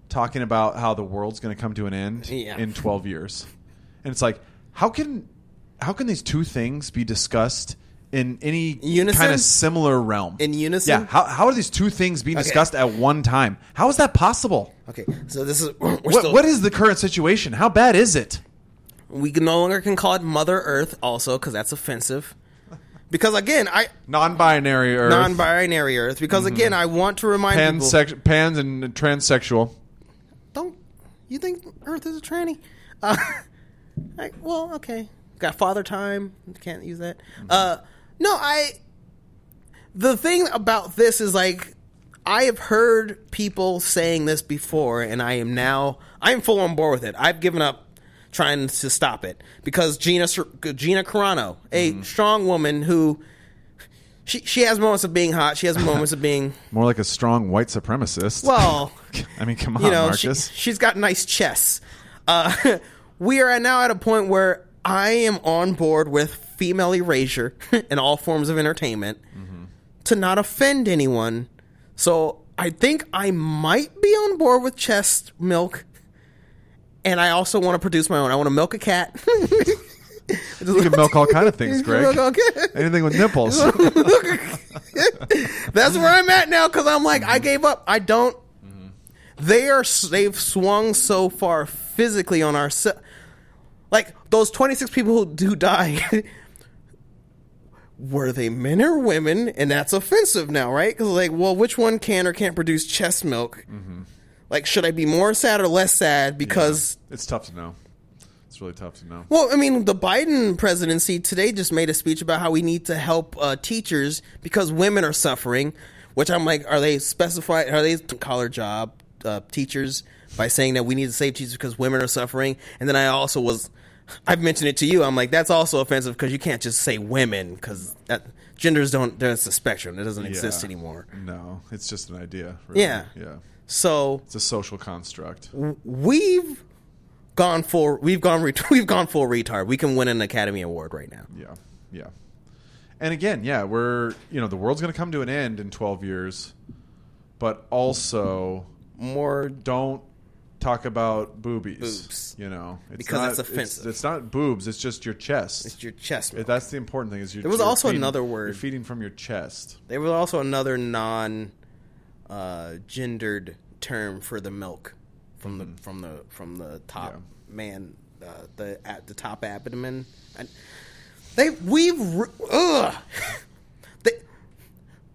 talking about how the world's going to come to an end in 12 years, and it's like how can these two things be discussed in any kind of similar realm in unison? How are these two things being discussed at one time? How is that possible? So this is what is the current situation? How bad is it? We no longer can call it Mother Earth also because that's offensive. Because, again, Non-binary Earth. Because, again, I want to remind people. Pans and transsexual. Don't. You think Earth is a tranny? Got father time. Can't use that. The thing about this is, like, I have heard people saying this before, and I am now. I'm full on board with it. I've given up trying to stop it because Gina Carano, a strong woman who she has moments of being hot, she has moments of being more like a strong white supremacist. Well, I mean, come on, Marcus. She's got nice chests. We are now at a point where I am on board with female erasure in all forms of entertainment to not offend anyone. So I think I might be on board with chest milk. And I also want to produce my own. I want to milk a cat. You can milk all kind of things, Greg. Anything with nipples. That's where I'm at now because I'm like, I gave up. I don't. They've swung so far physically on our. Like those 26 people who die. Were they men or women? And that's offensive now, right? Because like, well, which one can or can't produce chest milk? Like, should I be more sad or less sad? Because it's tough to know. It's really tough to know. Well, I mean, the Biden presidency today just made a speech about how we need to help teachers because women are suffering, which I'm like, are they specified? Are they collar job teachers by saying that we need to save teachers because women are suffering? And then I've mentioned it to you. I'm like, that's also offensive because you can't just say women because genders don't, there's a spectrum. It doesn't exist anymore. No, it's just an idea. Really. Yeah. So it's a social construct. We've gone full retard. We can win an Academy Award right now. Yeah. Yeah. And again, yeah, we're, you know, the world's going to come to an end in 12 years, but also more don't talk about boobies, you know, it's because not, that's offensive. It's not boobs. It's just your chest. It's your chest. Milk. That's the important thing is your, there was also feeding, another word. You're feeding from your chest. There was also another non-gendered term for the milk from the, from the top man, the top abdomen.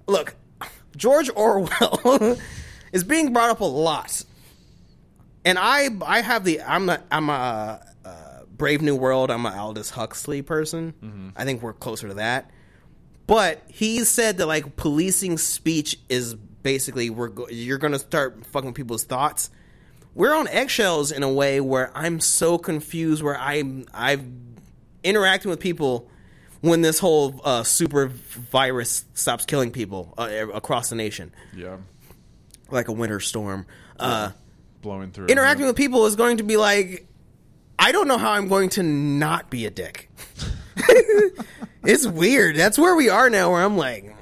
Look, George Orwell is being brought up a lot, and I have the I'm a Brave New World. I'm an Aldous Huxley person. Mm-hmm. I think we're closer to that, but he said that like policing speech is basically you're going to start fucking people's thoughts. We're on eggshells in a way where I'm so confused. Where I've interacting with people when this whole super virus stops killing people across the nation. Yeah. Like a winter storm. Yeah. Blowing through. Interacting with people is going to be like, I don't know how I'm going to not be a dick. It's weird. That's where we are now where I'm like,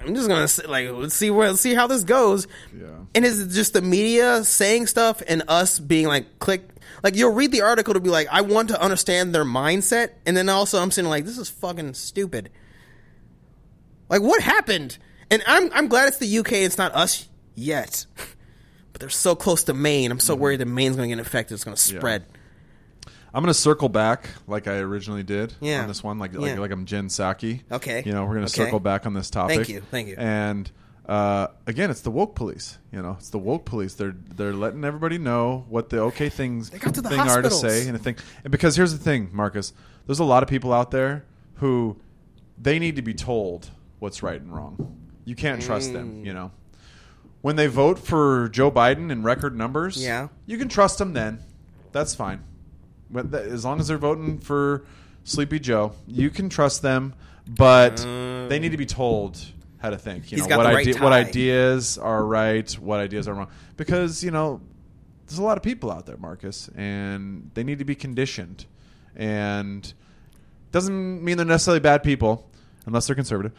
I'm just going to like let's see how this goes. Yeah. And it's just the media saying stuff and us being like click. Like, you'll read the article to be like, I want to understand their mindset. And then also I'm sitting like, this is fucking stupid. Like, what happened? And I'm glad it's the UK. It's not us yet. But they're so close to Maine. I'm so worried that Maine's going to get infected. It's going to spread. I'm going to circle back like I originally did on this one. Like I'm Jen Psaki. Okay. You know, we're going to circle back on this topic. Thank you. And... again, it's the woke police. You know, it's the woke police. They're letting everybody know what the okay things are to say and a thing. And because here's the thing, Marcus, there's a lot of people out there who they need to be told what's right and wrong. You can't trust them. You know, when they vote for Joe Biden in record numbers, you can trust them. Then that's fine. But as long as they're voting for Sleepy Joe, you can trust them. But they need to be told how to think, you know, what ideas are right, what ideas are wrong. Because, you know, there's a lot of people out there, Marcus, and they need to be conditioned. And doesn't mean they're necessarily bad people, unless they're conservative.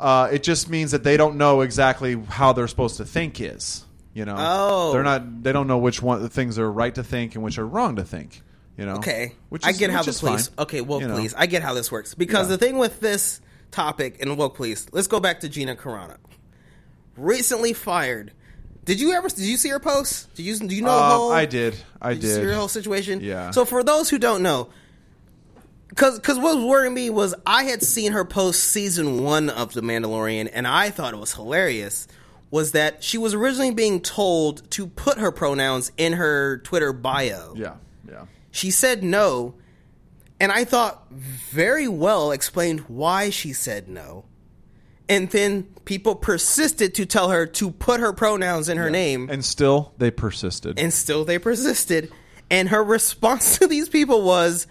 It just means that they don't know exactly how they're supposed to think is, you know. Oh. They don't know which one the things are right to think and which are wrong to think, you know. Okay. Which is, I get how this works. Okay, well, you please. Know. I get how this works. Because the thing with this topic and woke police. Let's go back to Gina Carano, recently fired. Did you see her post? Do you know? I did. You see her whole situation. Yeah. So for those who don't know, because what was worrying me was I had seen her post season 1 of The Mandalorian, and I thought it was hilarious. Was that she was originally being told to put her pronouns in her Twitter bio? Yeah. Yeah. She said no. And I thought very well explained why she said no. And then people persisted to tell her to put her pronouns in her name. And still they persisted. And her response to these people was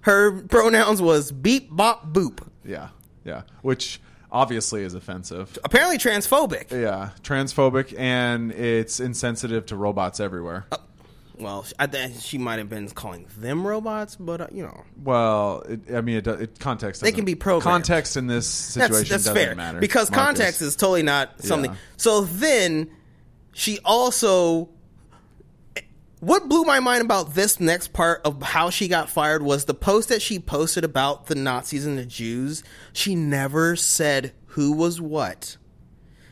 her pronouns was beep, bop, boop. Yeah. Yeah. Which obviously is offensive. Apparently transphobic. Yeah. Transphobic. And it's insensitive to robots everywhere. Well, I think she might have been calling them robots, but, you know. Well, context doesn't. They can be programmed. Context in this situation that's doesn't fair, matter. Because Marcus. Context is totally not something. Yeah. So then she also – what blew my mind about this next part of how she got fired was the post that she posted about the Nazis and the Jews. She never said who was what.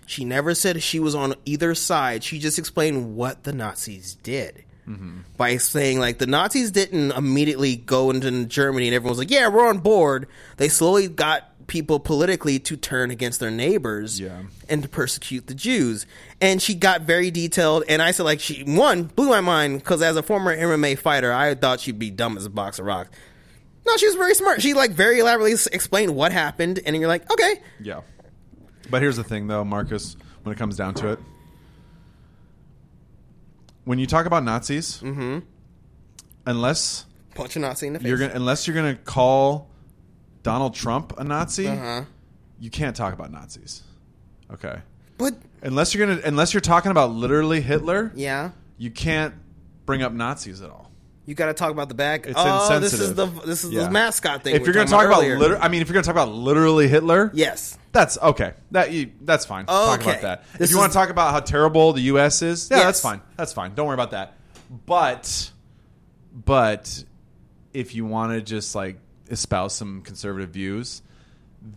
She never said she was on either side. She just explained what the Nazis did. Mm-hmm. By saying, like, the Nazis didn't immediately go into Germany and everyone was like, yeah, we're on board. They slowly got people politically to turn against their neighbors and to persecute the Jews. And she got very detailed. And I said, like, she, one, blew my mind because as a former MMA fighter, I thought she'd be dumb as a box of rocks. No, she was very smart. She, like, very elaborately explained what happened. And you're like, okay. Yeah. But here's the thing, though, Marcus, when it comes down to it. When you talk about Nazis, unless punch a Nazi in the face, unless you're going to call Donald Trump a Nazi, you can't talk about Nazis. Okay, But unless you're talking about literally Hitler, yeah, you can't bring up Nazis at all. You got to talk about the back. It's insensitive. This is the mascot thing. If you're going to talk about literally Hitler, yes, that's okay. That's fine. Okay. Talk about that. If you want to talk about how terrible the U.S. is, yeah, yes. That's fine. Don't worry about that. But if you want to just like espouse some conservative views,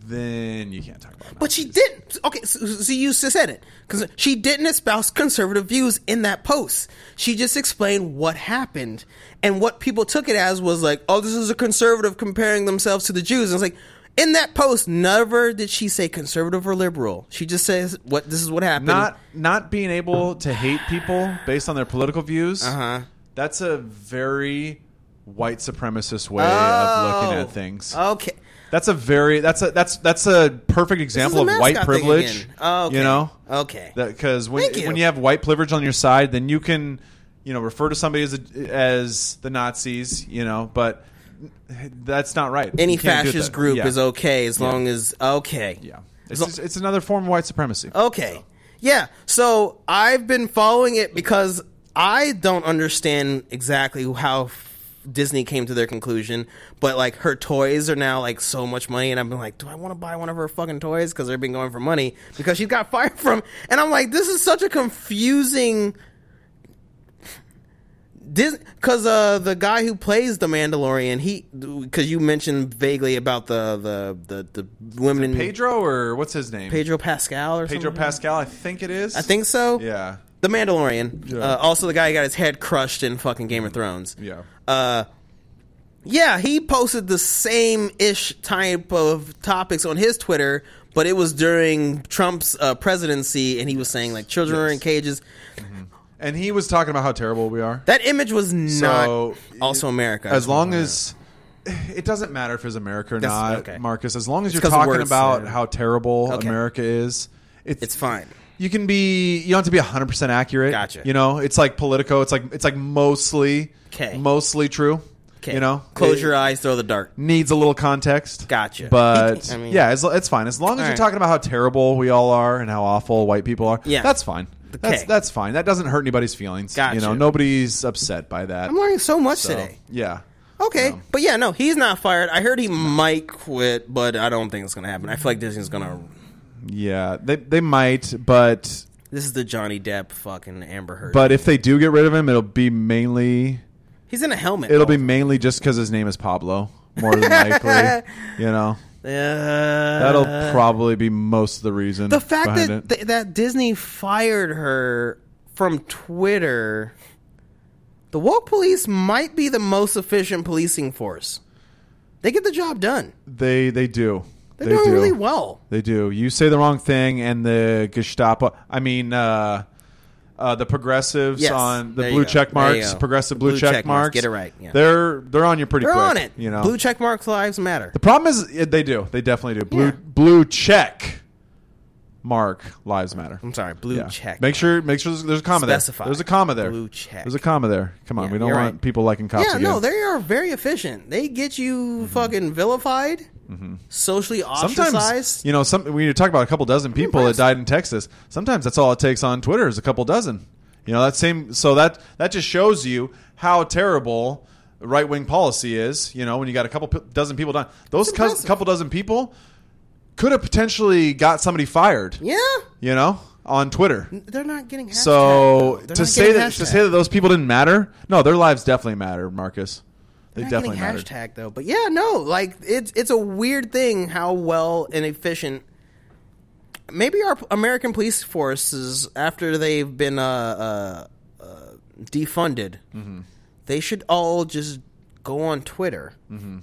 then you can't talk about it. But she didn't. Okay, so you said it. Because she didn't espouse conservative views in that post. She just explained what happened. And what people took it as was like, oh, this is a conservative comparing themselves to the Jews. And it's like, in that post, never did she say conservative or liberal. She just says, this is what happened. Not being able to hate people based on their political views, that's a very white supremacist way of looking at things. Okay. That's a perfect example of white privilege. Oh, okay. You know, okay. Because when you have white privilege on your side, then you can, you know, refer to somebody as the Nazis. You know, but that's not right. Any fascist group is okay as long as okay. Yeah, it's another form of white supremacy. Okay, yeah. So I've been following it because I don't understand exactly how Disney came to their conclusion, but like her toys are now like so much money, and I've been like, do I want to buy one of her fucking toys? Because they've been going for money because she got fired from, and I'm like, this is such a confusing Disney. Because the guy who plays the Mandalorian, because you mentioned vaguely about the women in Pedro, or what's his name, Pedro Pascal or Pedro something? Pascal, I think it is. I think so. Yeah. The Mandalorian. Yeah. Also the guy who got his head crushed in fucking Game of Thrones. Yeah. Yeah, he posted the same-ish type of topics on his Twitter, but it was during Trump's presidency, and he was saying, like, children are in cages. Mm-hmm. And he was talking about how terrible we are. That image was also America. As long as... It doesn't matter if it's America or not, okay, Marcus. As long as you're talking about how terrible America is, it's fine. You don't have to be 100% accurate. Gotcha. You know, it's like Politico. It's like mostly true. Okay. You know, close your eyes, throw the dart. Needs a little context. Gotcha. But I mean, yeah, it's fine as long as you're talking about how terrible we all are and how awful white people are. Yeah, that's fine. Okay. That's fine. That doesn't hurt anybody's feelings. Gotcha. You know, nobody's upset by that. I'm learning so much today. Yeah. Okay, but yeah, no, he's not fired. I heard he might quit, but I don't think it's gonna happen. I feel like Disney's gonna. Yeah, they might, but this is the Johnny Depp fucking Amber Heard. But if they do get rid of him, it'll be mainly he's in a helmet. It'll be mainly just because his name is Pablo, more than likely. You know, that'll probably be most of the reason. The fact that that Disney fired her from Twitter, the woke police might be the most efficient policing force. They get the job done. They do. They're doing really well. They do. You say the wrong thing, and the Gestapo. I mean, the progressives on the blue check marks, progressive blue check marks. Get it right. Yeah. They're on you pretty quick. They're on it. You know, blue check marks lives matter. The problem is they do. They definitely do. Blue check mark lives matter. I'm sorry. Blue check. Make sure there's a comma there. There's a comma there. Blue check. There's a comma there. Come on. Yeah, we don't want people liking cops. Yeah. Again. No, they are very efficient. They get you fucking vilified. Mm-hmm. Socially ostracized. Sometimes, you know, when you talk about a couple dozen people that died in Texas, sometimes that's all it takes on Twitter is a couple dozen. You know, that just shows you how terrible right wing policy is. You know, when you got a couple dozen people dying, those couple dozen people could have potentially got somebody fired. Yeah, you know, on Twitter, they're not getting hashtag. So to say that those people didn't matter, no, their lives definitely matter, Marcus. They definitely hashtag though, but yeah, no, like it's a weird thing how well and efficient. Maybe our American police forces, after they've been defunded, they should all just go on Twitter and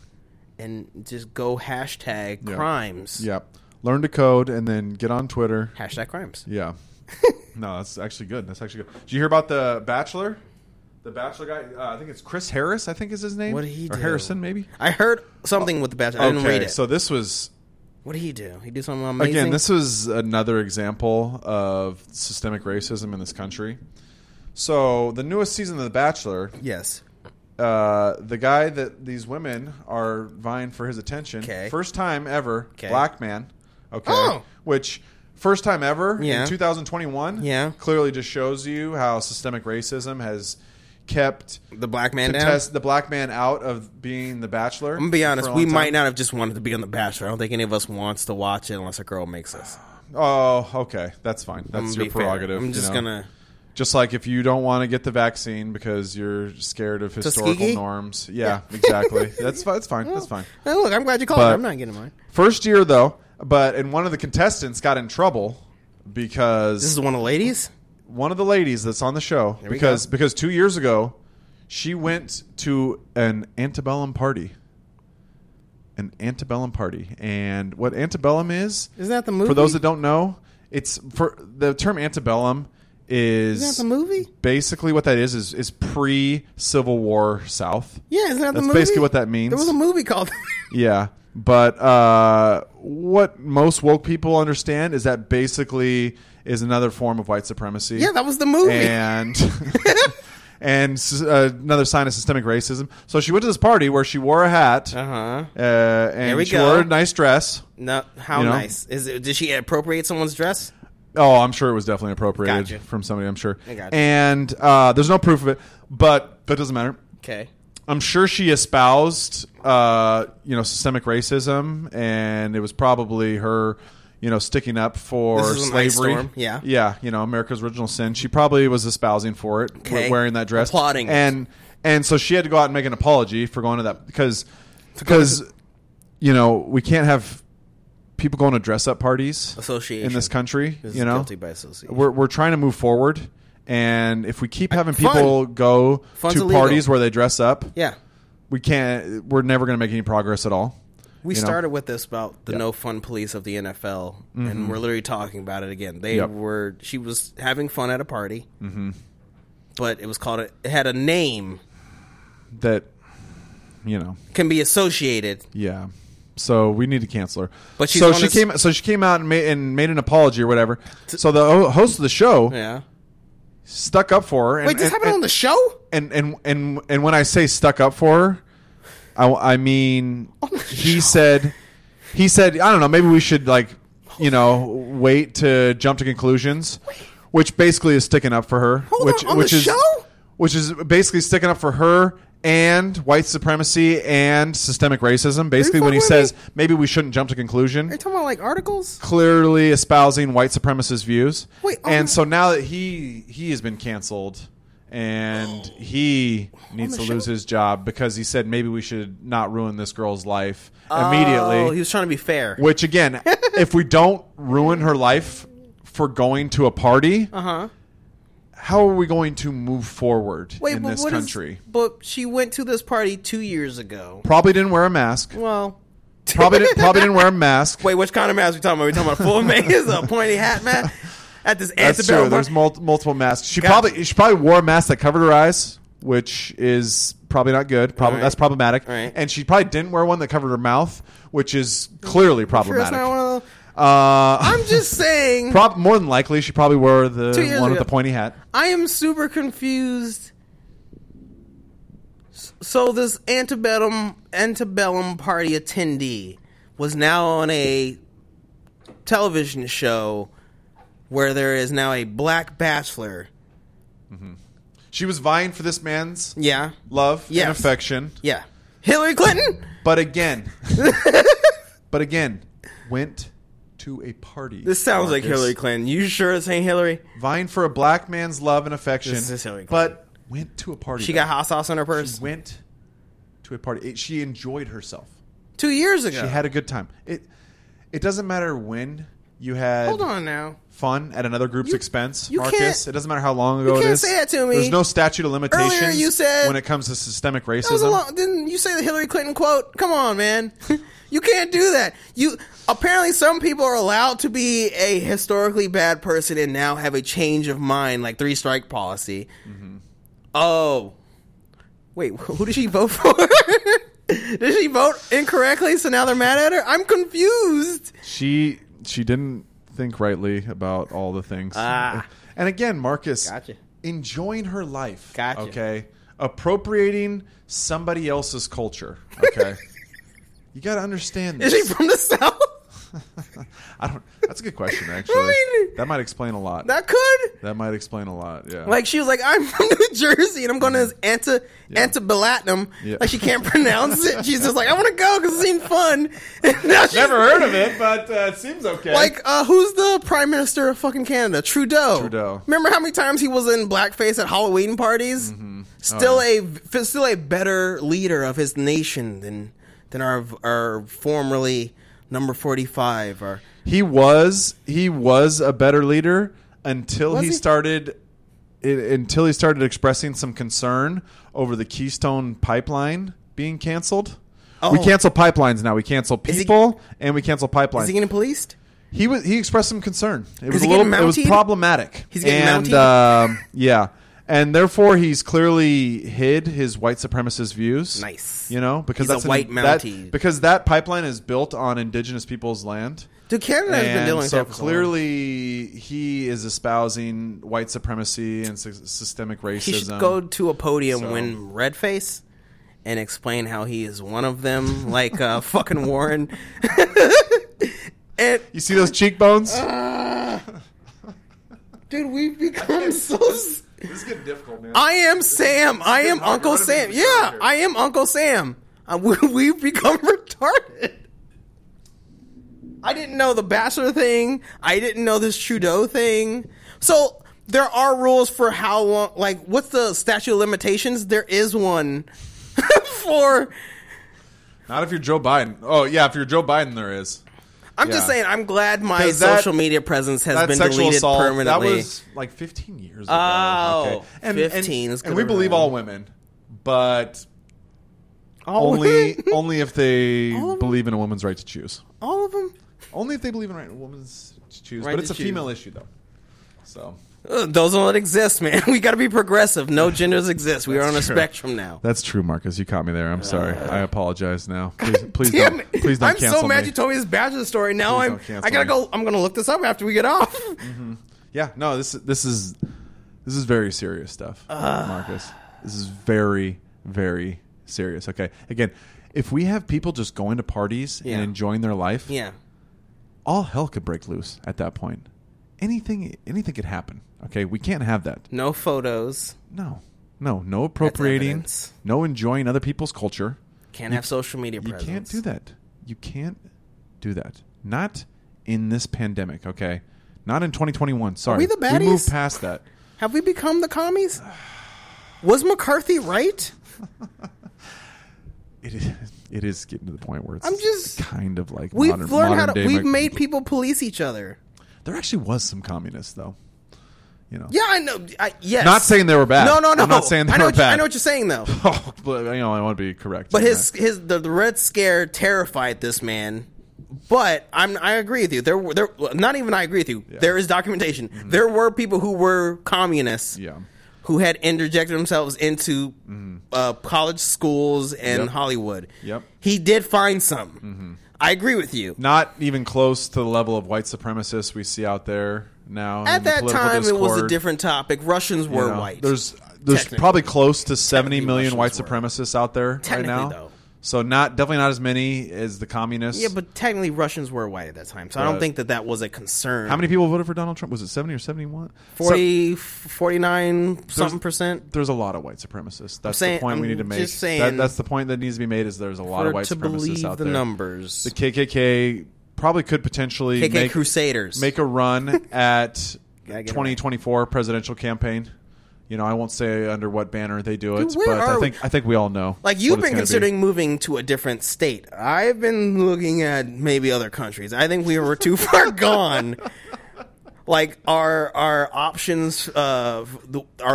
just go hashtag crimes. Yep, learn to code and then get on Twitter. Hashtag crimes. Yeah, no, that's actually good. Did you hear about the Bachelor? The Bachelor guy, I think it's Chris Harris, I think is his name. What did he do? Or Harrison, maybe? I heard something with the Bachelor. I didn't read it. So this was... What did he do? He did something amazing? Again, this was another example of systemic racism in this country. So the newest season of The Bachelor... Yes. The guy that these women are vying for his attention. Okay. First time ever. Okay. Black man. Okay. Oh. Which... First time ever in 2021. Yeah. Clearly just shows you how systemic racism has kept the black man down. The black man out of being The Bachelor. I'm going to be honest. We might not have just wanted to be on The Bachelor. I don't think any of us wants to watch it unless a girl makes us. Oh, okay. That's fine. That's your prerogative. Fair. I'm just going to... Just like if you don't want to get the vaccine because you're scared of historical norms. Yeah, exactly. That's fine. Well, look, I'm glad you called it. I'm not getting mine. First year, though, and one of the contestants got in trouble because... This is one of the ladies? One of the ladies that's on the show. Because 2 years ago, she went to an antebellum party. And what antebellum is... Isn't that the movie? For those that don't know, it's for the term antebellum... Isn't that the movie? Basically what that is pre-Civil War South. Yeah, isn't that the movie? That's basically what that means. There was a movie called that. Yeah, but what most woke people understand is that basically is another form of white supremacy. Yeah, that was the movie. And, and another sign of systemic racism. So she went to this party where she wore a hat. Uh-huh. And she wore a nice dress. No, how nice? Did she appropriate someone's dress? Oh, I'm sure it was definitely appropriated from somebody, I'm sure. And there's no proof of it, but it doesn't matter. Okay. I'm sure she espoused, systemic racism, and it was probably her, sticking up for slavery. Yeah. Yeah, America's original sin. She probably was espousing for it, wearing that dress. Applauding. And so she had to go out and make an apology for going to that because we can't have... people going to dress-up parties in this country. Guilty by association. We're trying to move forward, and if we keep having people go to parties where they dress up, we're never going to make any progress at all. We started with this about the no-fun police of the NFL, mm-hmm. and we're literally talking about it again. She was having fun at a party, mm-hmm. but it was called. It had a name that can be associated. Yeah. So we need to cancel her. But she came out and made an apology or whatever. So the host of the show, stuck up for her. And, this happened on the show? And when I say stuck up for her, I mean he said I don't know, maybe we should wait to jump to conclusions, which basically is sticking up for her. Which is basically sticking up for her. And white supremacy and systemic racism. Basically, when he says maybe we shouldn't jump to conclusion, are you talking about articles? Clearly espousing white supremacist views. So now that he has been canceled, and he needs to lose his job because he said maybe we should not ruin this girl's life immediately. Oh, he was trying to be fair. Which again, if we don't ruin her life for going to a party, how are we going to move forward in this country? But she went to this party 2 years ago. Probably didn't wear a mask. Well. Probably didn't wear a mask. Wait, which kind of mask are we talking about? Are we talking about a full mask, a pointy hat mask? At this That's true. There's multiple masks. She probably wore a mask that covered her eyes, which is probably not good. That's problematic. Right. And she probably didn't wear one that covered her mouth, which is clearly problematic. I'm just saying. More than likely, she probably wore the one with the pointy hat. I am super confused. So this antebellum party attendee was now on a television show where there is now a black bachelor. Mm-hmm. She was vying for this man's love and affection. Yeah, Hillary Clinton. But again, went to a party. This sounds like Hillary Clinton. You sure it's ain't Hillary? Vying for a black man's love and affection. This is Hillary Clinton. But went to a party. She got hot sauce on her purse. She went to a party. She enjoyed herself. 2 years ago. She had a good time. It doesn't matter when you had fun at another group's expense, Marcus. It doesn't matter how long ago it is. You can't say that to me. There's no statute of limitations earlier you said, when it comes to systemic racism. Didn't you say the Hillary Clinton quote? Come on, man. You can't do that. Apparently, some people are allowed to be a historically bad person and now have a change of mind, like three-strike policy. Mm-hmm. Oh. Wait, who did she vote for? Did she vote incorrectly, so now they're mad at her? I'm confused. She didn't think rightly about all the things. And again, Marcus, enjoying her life, okay? Appropriating somebody else's culture, okay? You got to understand this. Is she from the South? I don't. That's a good question, actually. I mean, that might explain a lot. That could. That might explain a lot. Yeah. Like she was like, I'm from New Jersey, and I'm going to Antebellum. Yeah. Like she can't pronounce it. She's just like, I want to go because it seems fun. Never heard of it, but it seems okay. Like who's the Prime Minister of fucking Canada? Trudeau. Remember how many times he was in blackface at Halloween parties? Mm-hmm. Still a better leader of his nation than our formerly number 45. Or he was a better leader until he started expressing some concern over the Keystone Pipeline being canceled. Oh. We cancel pipelines now. We cancel people and we cancel pipelines. Is he getting policed? He expressed some concern. It was problematic. He's getting mounted. Yeah. And therefore, he's clearly hid his white supremacist views. Nice, you know, because he's that's a white Mountie. Because that pipeline is built on indigenous people's land. Dude, Canada has been dealing with that for clearly, long. He is espousing white supremacy and systemic racism. He should go to a podium when redface and explain how he is one of them, like fucking Warren. And, you see those cheekbones, dude? We've become so. This is getting difficult, man. I am Sam. I am Uncle Sam. Yeah, I am Uncle Sam. We've become retarded. I didn't know the Bachelor thing. I didn't know this Trudeau thing. So there are rules for how long. Like, what's the statute of limitations? There is one for. Not if you're Joe Biden. Oh yeah, if you're Joe Biden, there is. I'm just saying, I'm glad my social media presence has been deleted permanently. That was like 15 years ago. Oh, okay. And, 15 is good. And we believe all women, but only if they believe in a woman's right to choose. All of them? Only if they believe in a woman's right to choose. But it's a female issue, though. So those don't exist, man. We got to be progressive. No genders exist. We are on a spectrum now. That's true, Marcus. You caught me there. I'm sorry. I apologize now. Please damn don't. Please don't. I'm cancel so mad me. You told me this Bachelor story. Now please I gotta go. I'm gonna look this up after we get off. Mm-hmm. Yeah. No. This is very serious stuff, Marcus. This is very, very serious. Okay. Again, if we have people just going to parties and enjoying their life, all hell could break loose at that point. Anything could happen. Okay, we can't have that. No photos. No appropriating. No enjoying other people's culture. Can't have social media presence. You can't do that. Not in this pandemic, okay? Not in 2021. Sorry. Are we the baddies? We moved past that. Have we become the commies? Was McCarthy right? It is getting to the point where it's kind of like we've made people police each other. There actually was some communists, though. You know. Yeah, I know. Yes. Not saying they were bad. No. I'm not saying they were bad. I know what you're saying, though. Oh, but, I want to be correct. But the Red Scare terrified this man. But I agree with you. There not even I agree with you. Yeah. There is documentation. Mm-hmm. There were people who were communists. Yeah. Who had interjected themselves into college schools and Hollywood. Yep. He did find some. Mm-hmm. I agree with you. Not even close to the level of white supremacists we see out there now. At that time, discord. It was a different topic. Russians were white. There's probably close to 70 million Russians white supremacists out there right now. Though. So definitely not as many as the communists. Yeah, but technically Russians were white at that time. So I don't think that was a concern. How many people voted for Donald Trump? Was it 70 or 71? 49 something percent. There's a lot of white supremacists. That's the point we need to make. Just saying, that's the point that needs to be made is there's a lot of white supremacists out there. To believe the numbers. The KKK probably could potentially make a run at 2024 presidential campaign. You know, I won't say under what banner they do it, but I think we all know. Like you've been considering moving to a different state. I've been looking at maybe other countries. I think we were too far gone. Like our options, our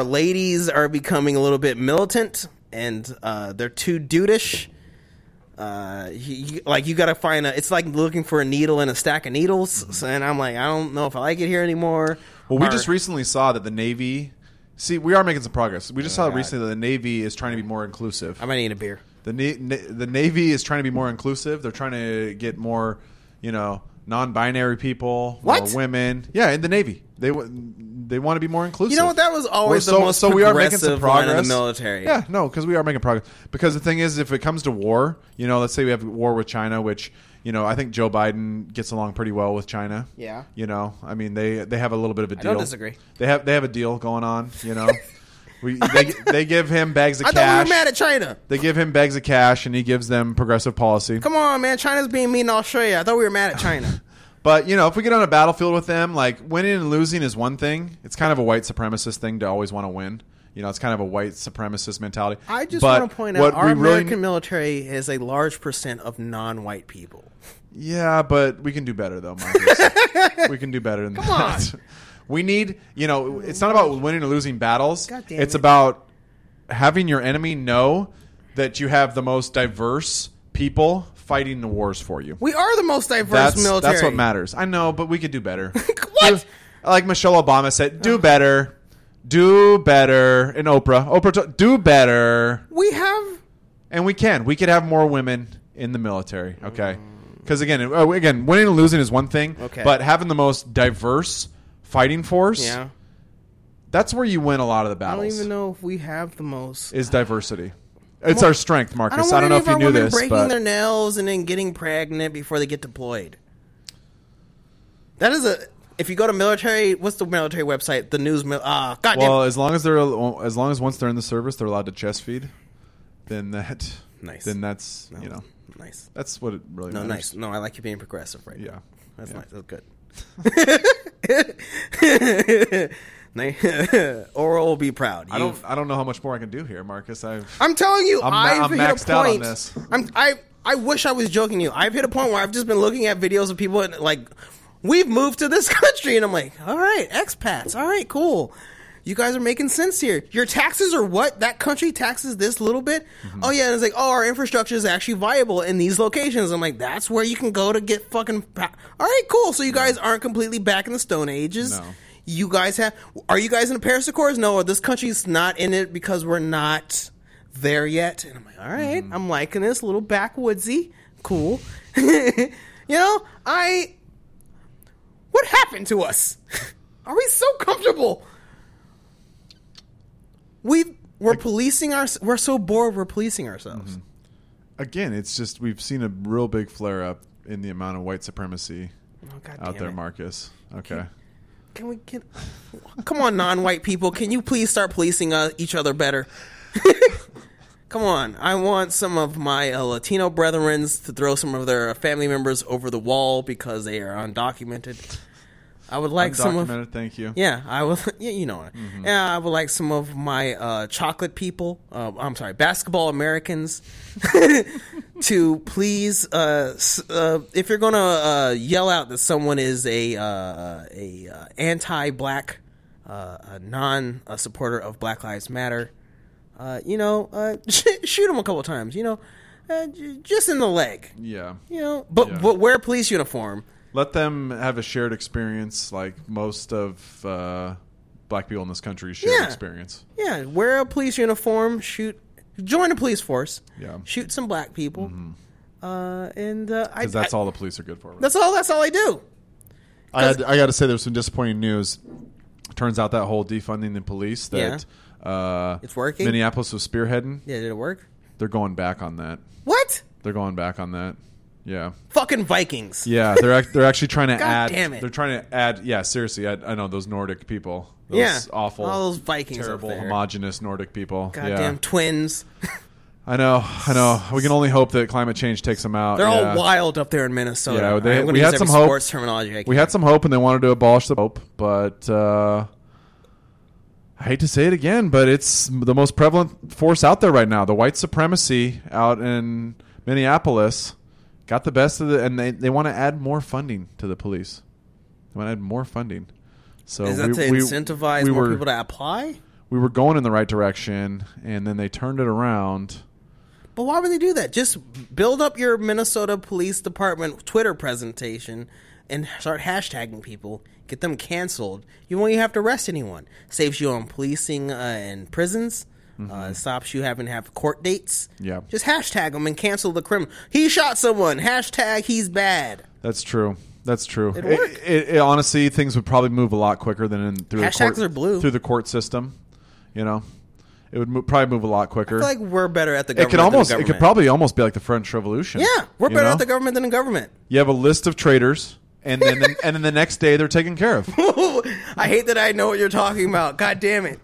ladies are becoming a little bit militant, and they're too dudeish. You got to find it's like looking for a needle in a stack of needles. Mm-hmm. And I'm like, I don't know if I like it here anymore. Well, we just recently saw that the Navy. See, we are making some progress. We just saw recently that the Navy is trying to be more inclusive. I might need a beer. The Navy is trying to be more inclusive. They're trying to get more, non-binary people, more women. Yeah, in the Navy. They want to be more inclusive. You know what? That was always the most progressive line in the military. Yeah, no, because we are making progress. Because the thing is, if it comes to war, let's say we have war with China, which – You know, I think Joe Biden gets along pretty well with China. Yeah. You know, I mean, they have a little bit of a deal. I don't disagree. They have a deal going on, you know. They give him bags of cash. I thought we were mad at China. They give him bags of cash, and he gives them progressive policy. Come on, man. China's being mean to Australia. I thought we were mad at China. But, you know, if we get on a battlefield with them, like, winning and losing is one thing. It's kind of a white supremacist thing to always want to win. You know, it's kind of a white supremacist mentality. I just want to point out our American military has a large percent of non-white people. Yeah, but we can do better, though, Marcus. We can do better than that. Come on. We need, you know, it's not about winning or losing battles. God damn it's about having your enemy know that you have the most diverse people fighting the wars for you. We are the most diverse military. That's what matters. I know, but we could do better. What? Like Michelle Obama said, do better. Do better. And Oprah. Do better. We have. And we can. We could have more women in the military. Okay. Because, again, winning and losing is one thing. Okay. But having the most diverse fighting force, yeah, that's where you win a lot of the battles. I don't even know if we have the most. Is diversity. It's our strength, Marcus. I don't know if you knew this. Breaking their nails and then getting pregnant before they get deployed. That is a. If you go to military, what's the military website? The news. Goddamn. Well, as long as once they're in the service, they're allowed to chest feed. Then that's nice. That's what it really matters. No, I like you being progressive right now. That's nice. That's good. Oral be proud. I don't know how much more I can do here, Marcus. I'm telling you, I'm maxed out on this. I wish I was joking you. I've hit a point where I've just been looking at videos of people and like, we've moved to this country, and I'm like, all right, expats, all right, cool. You guys are making sense here. Your taxes are what? That country taxes this little bit? Mm-hmm. Oh, yeah. And it's like, oh, our infrastructure is actually viable in these locations. I'm like, that's where you can go to get fucking... All right, cool. So you guys aren't completely back in the Stone Ages. No. You guys have... Are you guys in the Paris Accords? No, this country's not in it because we're not there yet. And I'm like, all right. Mm-hmm. I'm liking this. A little backwoodsy. Cool. You know, what happened to us? Are we so comfortable? We're so bored we're policing ourselves. Mm-hmm. Again, it's just we've seen a real big flare up in the amount of white supremacy out there, Marcus. Okay. Can we get come on, non-white people, can you please start policing each other better? Come on. I want some of my Latino brethrens to throw some of their family members over the wall because they are undocumented. I would like some of... Thank you. Yeah, I would... Yeah, you know. Mm-hmm. Yeah, I would like some of my chocolate people. Basketball Americans to please... if you're going to yell out that someone is a anti-black, non-supporter of Black Lives Matter, shoot them a couple times, you know, just in the leg. Yeah. You know, but wear a police uniform. Let them have a shared experience like most of black people in this country's shared experience. Yeah, wear a police uniform, join a police force, shoot some black people. Mm-hmm. Because that's all the police are good for. Right? That's all I do. I got to say there's some disappointing news. Turns out that whole defunding the police that it's working. Minneapolis was spearheading. Yeah, did it work? They're going back on that. What? They're going back on that. Yeah, fucking Vikings. Yeah, they're actually trying to add. Damn it. They're trying to add. Yeah, seriously, I know those Nordic people. Those awful, all those Vikings, terrible, homogenous Nordic people. Goddamn twins. I know. We can only hope that climate change takes them out. They're all wild up there in Minnesota. Yeah, we had some hope. Sports terminology. We had some hope, and they wanted to abolish the hope, but I hate to say it again, but it's the most prevalent force out there right now. The white supremacy out in Minneapolis. Got the best of and they want to add more funding to the police. They want to add more funding. So is that to incentivize more people to apply? We were going in the right direction, and then they turned it around. But why would they do that? Just build up your Minnesota Police Department Twitter presentation and start hashtagging people. Get them canceled. You won't even have to arrest anyone. Saves you on policing and prisons. Mm-hmm. Stops you having to have court dates. Yeah. Just hashtag him and cancel the criminal. He shot someone. Hashtag he's bad. That's true. It honestly, things would probably move a lot quicker than through the court system. You know, It would probably move a lot quicker. I feel like we're better at the government than the government. It could probably almost be like the French Revolution. Yeah, we're better at the government than the government. You have a list of traitors, and then the next day they're taken care of. I hate that I know what you're talking about. God damn it.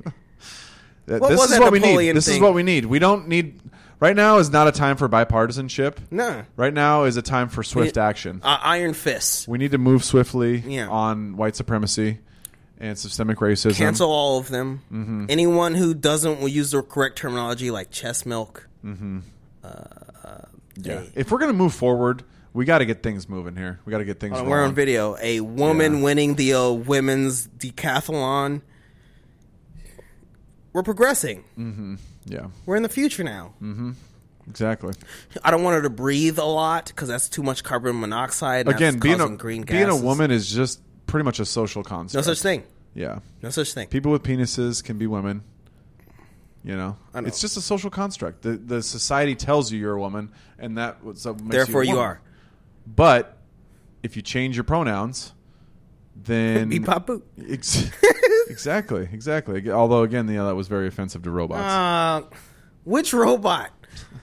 This is what we need. This is what we need. We don't need... Right now is not a time for bipartisanship. No. Right now is a time for swift action. Iron fists. We need to move swiftly on white supremacy and systemic racism. Cancel all of them. Mm-hmm. Anyone who doesn't will use the correct terminology, like chest milk. Mm-hmm. If we're going to move forward, we got to get things moving here. We got to get things moving. We're on video. A woman winning the women's decathlon. We're progressing. Mm-hmm. Yeah. We're in the future now. Mm-hmm. Exactly. I don't want her to breathe a lot because that's too much carbon monoxide. Again, being a woman is just pretty much a social construct. No such thing. Yeah. No such thing. People with penises can be women. You know? I know. It's just a social construct. The society tells you you're a woman, and that makes you a woman. Therefore you are. But if you change your pronouns, then... Be papu. Exactly. Although, again, that was very offensive to robots. Which robot?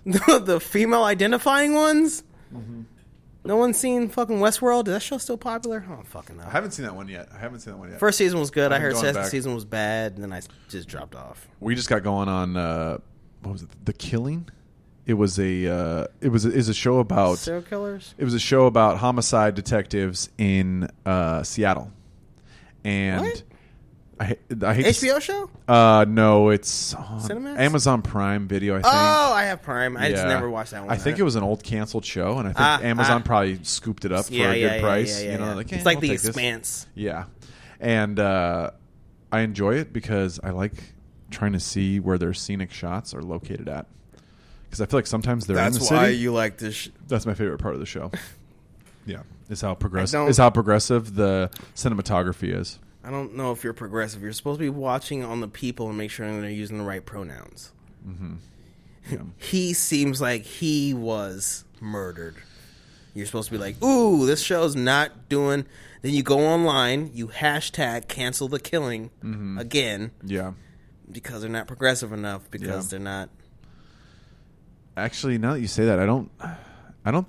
The female identifying ones? Mm-hmm. No one's seen fucking Westworld? Is that show still popular? I don't fucking know. I haven't seen that one yet. First season was good. I heard second season was bad, and then I just dropped off. We just got going on, what was it? The Killing? It was a show about... Serial killers? It was a show about homicide detectives in Seattle. And... What? I hate HBO show? No, it's on Cinemax? Amazon Prime Video, I think. Oh, I have Prime. I just never watched that one. I think it was an old canceled show, and I think Amazon probably scooped it up for a good price. It's like The Expanse. Yeah. And I enjoy it because I like trying to see where their scenic shots are located at. Because I feel like sometimes they're in the city. That's why you like this. That's my favorite part of the show. Yeah. Is how progressive the cinematography is. I don't know if you're progressive. You're supposed to be watching on the people and make sure they're using the right pronouns. Mm-hmm. Yeah. He seems like he was murdered. You're supposed to be like, ooh, this show's not doing. Then you go online, you hashtag cancel the killing again. Yeah. Because they're not progressive enough, because they're not. Actually, now that you say that, I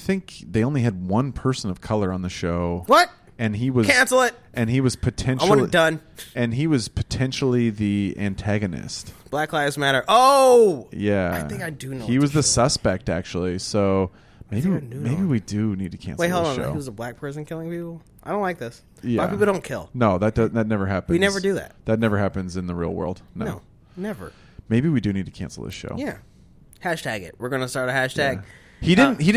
think they only had one person of color on the show. What? And he was cancel it. And he was potentially. I want it done. And he was potentially the antagonist. Black Lives Matter. Oh, yeah. I think I do know. He was the suspect, actually. So maybe we do need to cancel. Wait, hold on. Show. He was a black person killing people. I don't like this. Yeah. Black people don't kill. No, that never happens. We never do that. That never happens in the real world. No, never. Maybe we do need to cancel this show. Yeah. Hashtag it. We're gonna start a hashtag. Yeah. He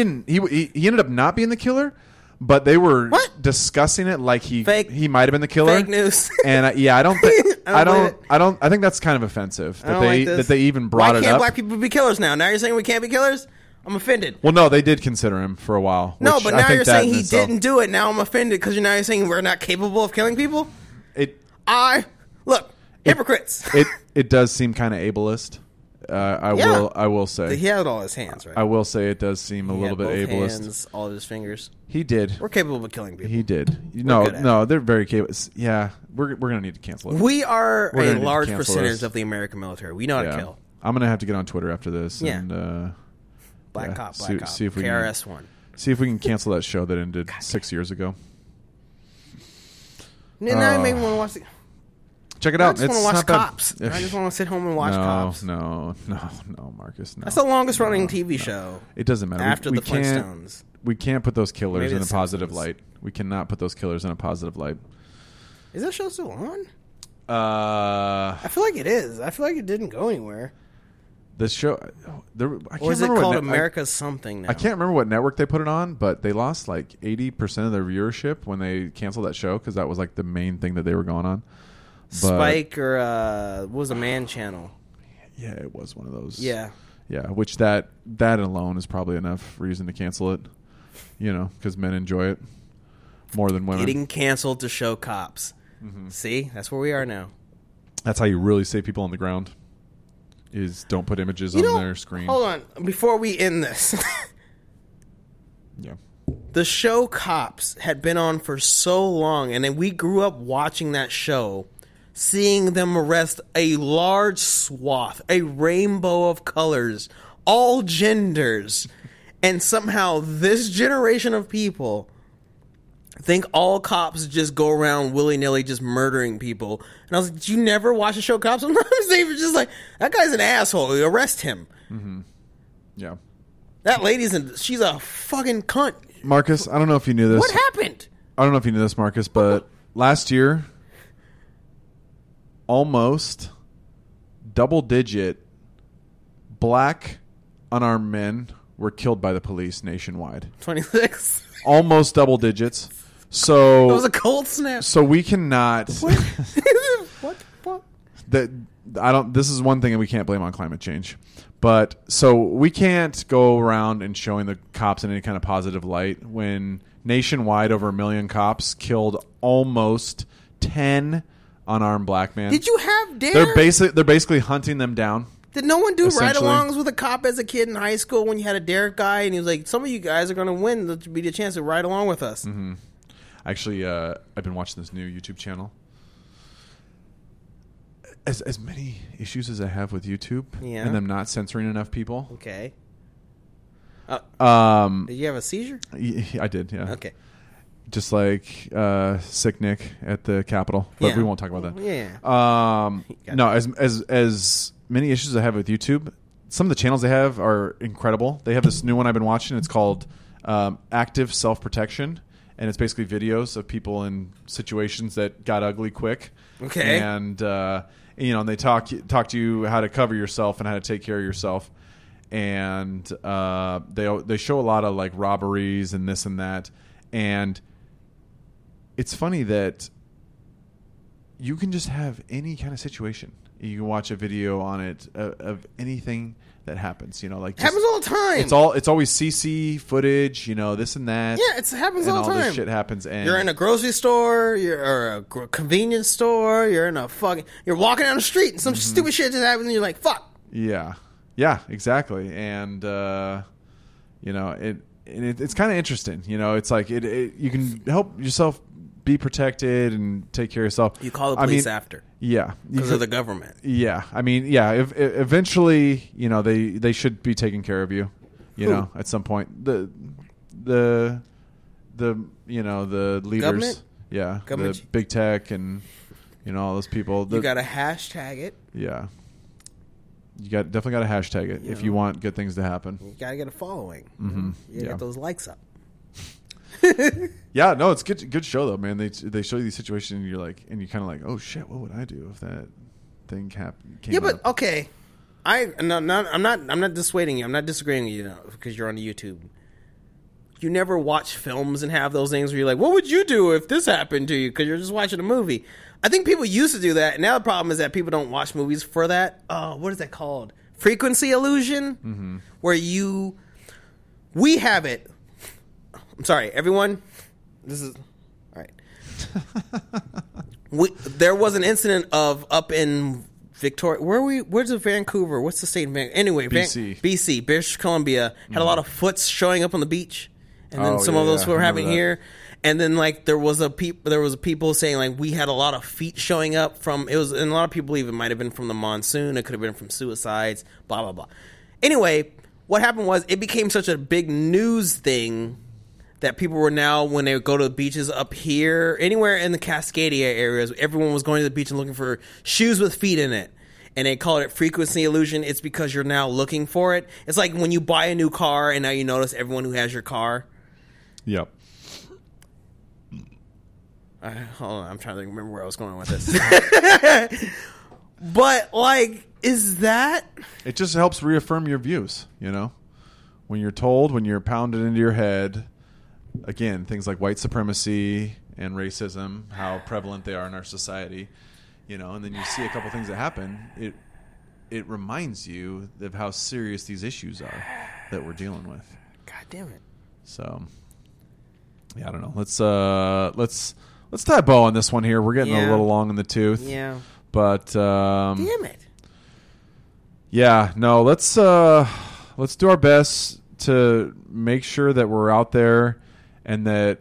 ended up not being the killer. But they were discussing it like he might have been the killer. Fake news. And I think that's kind of offensive that they even brought it up. Why can't black people be killers now? Now you're saying we can't be killers? I'm offended. Well, no, they did consider him for a while. No, but now you're saying he didn't do it. Now I'm offended because now you're saying we're not capable of killing people? Hypocrites. It does seem kind of ableist. I will say he had all his hands, right? I will say it does seem a little bit ableist. Hands, all of his fingers. He did. We're capable of killing people. He did. No, they're very capable. Yeah, we're gonna need to cancel it. We are a large percentage of the American military. We know how to kill. I'm gonna have to get on Twitter after this. Yeah. And, black cop. See if we KRS One. See if we can cancel that show that ended 6 years ago. Now I maybe want to watch Check it out. I just want to watch Cops. I just want to sit home and watch Cops. No, Marcus. No. That's the longest running TV show. It doesn't matter. After the Flintstones. We can't put those killers in a positive light. We cannot put those killers in a positive light. Is that show still on? I feel like it is. I feel like it didn't go anywhere. This show. Or is it called America something now? I can't remember what network they put it on, but they lost like 80% of their viewership when they canceled that show because that was like the main thing that they were going on. But, Spike or what was a man channel? Yeah, it was one of those. Yeah. Which that alone is probably enough reason to cancel it. You know, because men enjoy it more than women. Getting canceled to show Cops. Mm-hmm. See, that's where we are now. That's how you really save people on the ground. Is don't put images on their screen. Hold on, before we end this. Yeah. The show Cops had been on for so long, and then we grew up watching that show. seeing them arrest a large swath, a rainbow of colors, all genders, and somehow this generation of people think all cops just go around willy-nilly just murdering people. And I was like, did you never watch the show Cops? Sometimes they were just like, that guy's an asshole. Arrest him. Mm-hmm. Yeah. That lady's she's a fucking cunt. Marcus, I don't know if you knew this. What happened? I don't know if you knew this, Marcus, but last year, almost double-digit black unarmed men were killed by the police nationwide. 26. Almost double digits. So it was a cold snap. So we cannot. What the fuck? This is one thing that we can't blame on climate change. But so we can't go around and showing the cops in any kind of positive light when nationwide over 1 million cops killed almost 10 unarmed black men. Did you have dare? They're basically hunting them down. Did no one do ride-alongs with a cop as a kid in high school when you had a Derek guy and he was like, some of you guys are going to win. There'll be the chance to ride along with us. Mm-hmm. Actually, I've been watching this new YouTube channel. As many issues as I have with YouTube and them not censoring enough people. Okay. Did you have a seizure? I did, yeah. Okay. Just like Sick Nick at the Capitol. But we won't talk about that. Yeah. As many issues I have with YouTube. Some of the channels they have are incredible. They have this new one I've been watching. It's called Active Self-Protection. And it's basically videos of people in situations that got ugly quick. Okay. And, and they talk to you how to cover yourself and how to take care of yourself. And they show a lot of, like, robberies and this and that. And it's funny that you can just have any kind of situation. You can watch a video on it of anything that happens. Happens all the time. It's always CC footage. This and that. Yeah, it happens all the time. And all this shit happens. And you're in a grocery store. Or a convenience store. You're in a fucking. You're walking down the street and some stupid shit just happens. And you're like, fuck. Yeah. Yeah. Exactly. And it's kind of interesting. It's like you can help yourself. Be protected and take care of yourself. You call the police after. Yeah. Because of the government. Yeah. Eventually, they should be taking care of you, at some point. The leaders. Government? Yeah. Government. The big tech and, all those people. You got to hashtag it. Yeah. You definitely got to hashtag it if you want good things to happen. You got to get a following. Mm-hmm. You get those likes up. Yeah, no, it's good show though, man. They show you these situations, and you're kind of like, oh shit, what would I do if that thing happened? Yeah, but up? Okay, I'm not dissuading you. I'm not disagreeing with you because you're on YouTube. You never watch films and have those things where you're like, what would you do if this happened to you? Because you're just watching a movie. I think people used to do that, and now the problem is that people don't watch movies for that. What is that called? Frequency illusion, where we have it. I'm sorry, everyone. This is all right. There was an incident up in Victoria. Where's Vancouver? What's the state of Vancouver? Anyway, BC, British Columbia had a lot of foots showing up on the beach, and then some of those were having here. And then there was people saying we had a lot of feet showing up from it was, and a lot of people believe it might have been from the monsoon. It could have been from suicides. Blah blah blah. Anyway, what happened was it became such a big news thing. That people were now, when they would go to the beaches up here, anywhere in the Cascadia areas, everyone was going to the beach and looking for shoes with feet in it. And they called it frequency illusion. It's because you're now looking for it. It's like when you buy a new car and now you notice everyone who has your car. Yep. Hold on, I'm trying to remember where I was going with this. But, is that... It just helps reaffirm your views, When you're told, when you're pounded into your head... Again, things like white supremacy and racism, how prevalent they are in our society, and then you see a couple things that happen. It reminds you of how serious these issues are that we're dealing with. God damn it! So, yeah, I don't know. Let's tie a bow on this one here. We're getting a little long in the tooth. Yeah, but damn it. Yeah, no. Let's do our best to make sure that we're out there. And that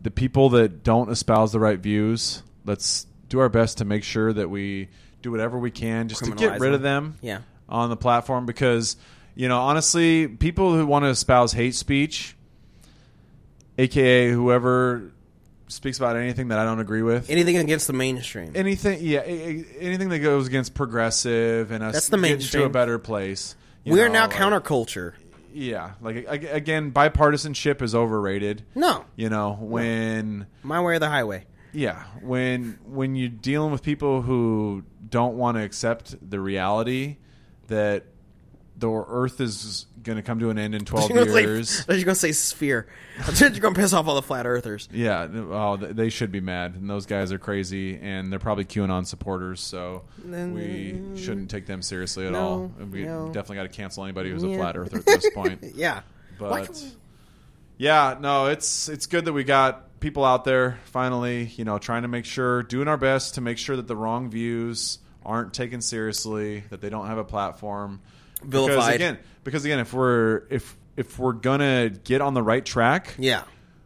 the people that don't espouse the right views, let's do our best to make sure that we do whatever we can just to get rid of them on the platform. Because, you know, honestly, people who want to espouse hate speech, a.k.a. whoever speaks about anything that I don't agree with. Anything against the mainstream. Anything that goes against progressive and us getting to a better place. We're now counterculture. Yeah, like, again, bipartisanship is overrated. No. You know, when... My way or the highway. Yeah, when you're dealing with people who don't want to accept the reality that the Earth is going to come to an end in 12 years. You're going to say sphere. You're going to piss off all the flat earthers. Yeah, oh, they should be mad, and those guys are crazy, and they're probably QAnon supporters, so we shouldn't take them seriously at all. And we definitely got to cancel anybody who's a flat earther at this point. Yeah. But, yeah, no, it's good that we got people out there finally, you know, trying to make sure, doing our best to make sure that the wrong views aren't taken seriously, that they don't have a platform. Vilified. Because again, if we're gonna get on the right track,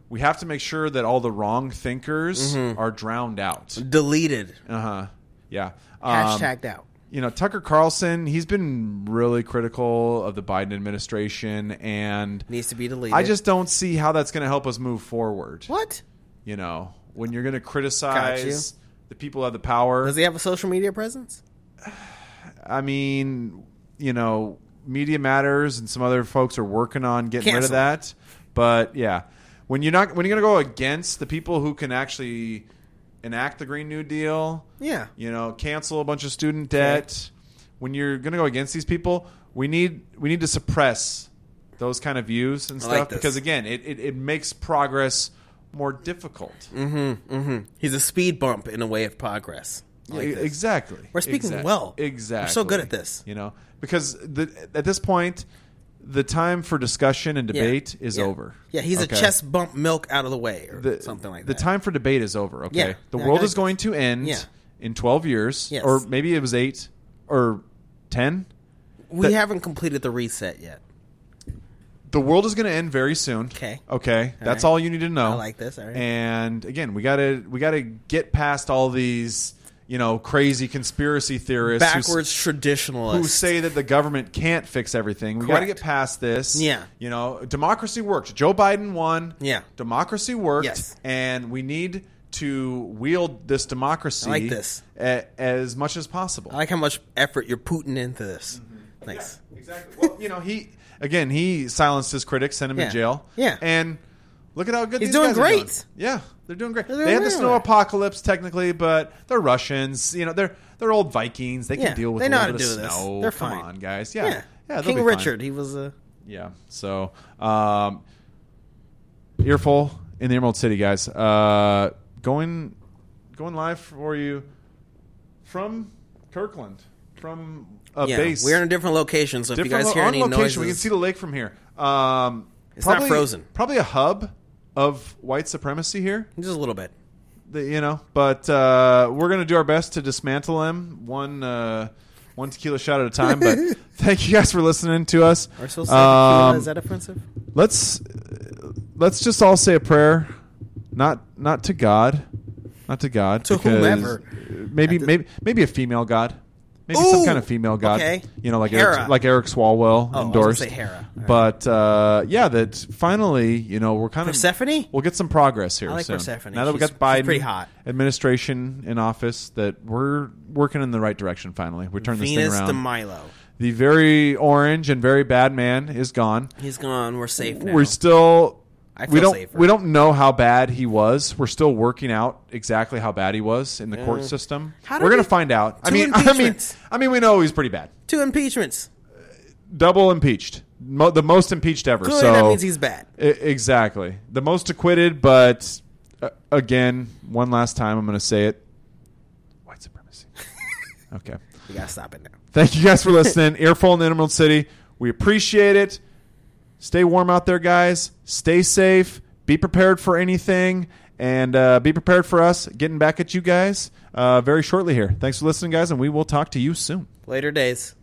we have to make sure that all the wrong thinkers are drowned out, deleted. Hashtagged out. You know, Tucker Carlson, he's been really critical of the Biden administration and needs to be deleted. I just don't see how that's going to help us move forward. What? You know, when you're going to criticize the people who have the power, does he have a social media presence? I mean. You know, Media Matters and some other folks are working on getting rid of that. But yeah, when you're going to go against the people who can actually enact the Green New Deal, you know, cancel a bunch of student debt. When you're going to go against these people, we need to suppress those kind of views and stuff because again, it makes progress more difficult. He's a speed bump in a way of progress. Exactly. We're speaking well. Exactly. We're so good at this. You know, because at this point, the time for discussion and debate is over. Yeah, he's a chest bump milk out of the way or something like that. The time for debate is over, okay? Yeah. The world is going to end in 12 years, or maybe it was 8 or 10. We haven't completed the reset yet. The world is going to end very soon. Okay. That's all you need to know. I like this. All right. And, again, we got to get past all these... You know, crazy conspiracy theorists. Backwards traditionalists. Who say that the government can't fix everything. We got to get past this. Yeah. You know, democracy worked. Joe Biden won. Yeah. Democracy worked. Yes. And we need to wield this democracy as much as possible. I like how much effort you're putting into this. Mm-hmm. Thanks. Yeah, exactly. Well, you know, he silenced his critics, sent him to jail. Yeah. And... Look at how good these guys are doing. Yeah, they're doing great. They had the snow apocalypse technically, but they're Russians. You know, they're old Vikings. They can deal with a little bit of snow. They're fine. Come on, guys. Yeah. King Richard, he was a So, Earful in the Emerald City, guys. Going live for you from Kirkland, from a base. We're in a different location, so if you guys hear any noises, we can see the lake from here. It's probably not frozen. Probably a hub of white supremacy here. Just a little bit. You know, but we're going to do our best to dismantle him one tequila shot at a time. But thank you guys for listening to us. Are still saying tequila? Is that offensive? Let's just all say a prayer. Not to God. Not to God. To whomever. Maybe a female God. Maybe some kind of female god, you know, like Eric Swalwell endorsed. I was gonna say Hera. Right. But that finally, you know, we're kind of Persephone. We'll get some progress here. I like soon. Persephone. Now that we got the Biden administration in office, that we're working in the right direction. Finally, we turned this thing around. Venus de Milo, the very orange and very bad man, is gone. He's gone. We're safe now. We're still. We don't know how bad he was. We're still working out exactly how bad he was in the court system. We're going to find out. I mean, we know he's pretty bad. 2 impeachments. Double impeached. The most impeached ever. Clearly that means he's bad. Exactly. The most acquitted, but again, one last time, I'm going to say it. White supremacy. Okay. We got to stop it now. Thank you guys for listening. Earful in the Emerald City. We appreciate it. Stay warm out there, guys. Stay safe. Be prepared for anything. And be prepared for us getting back at you guys very shortly here. Thanks for listening, guys, and we will talk to you soon. Later days.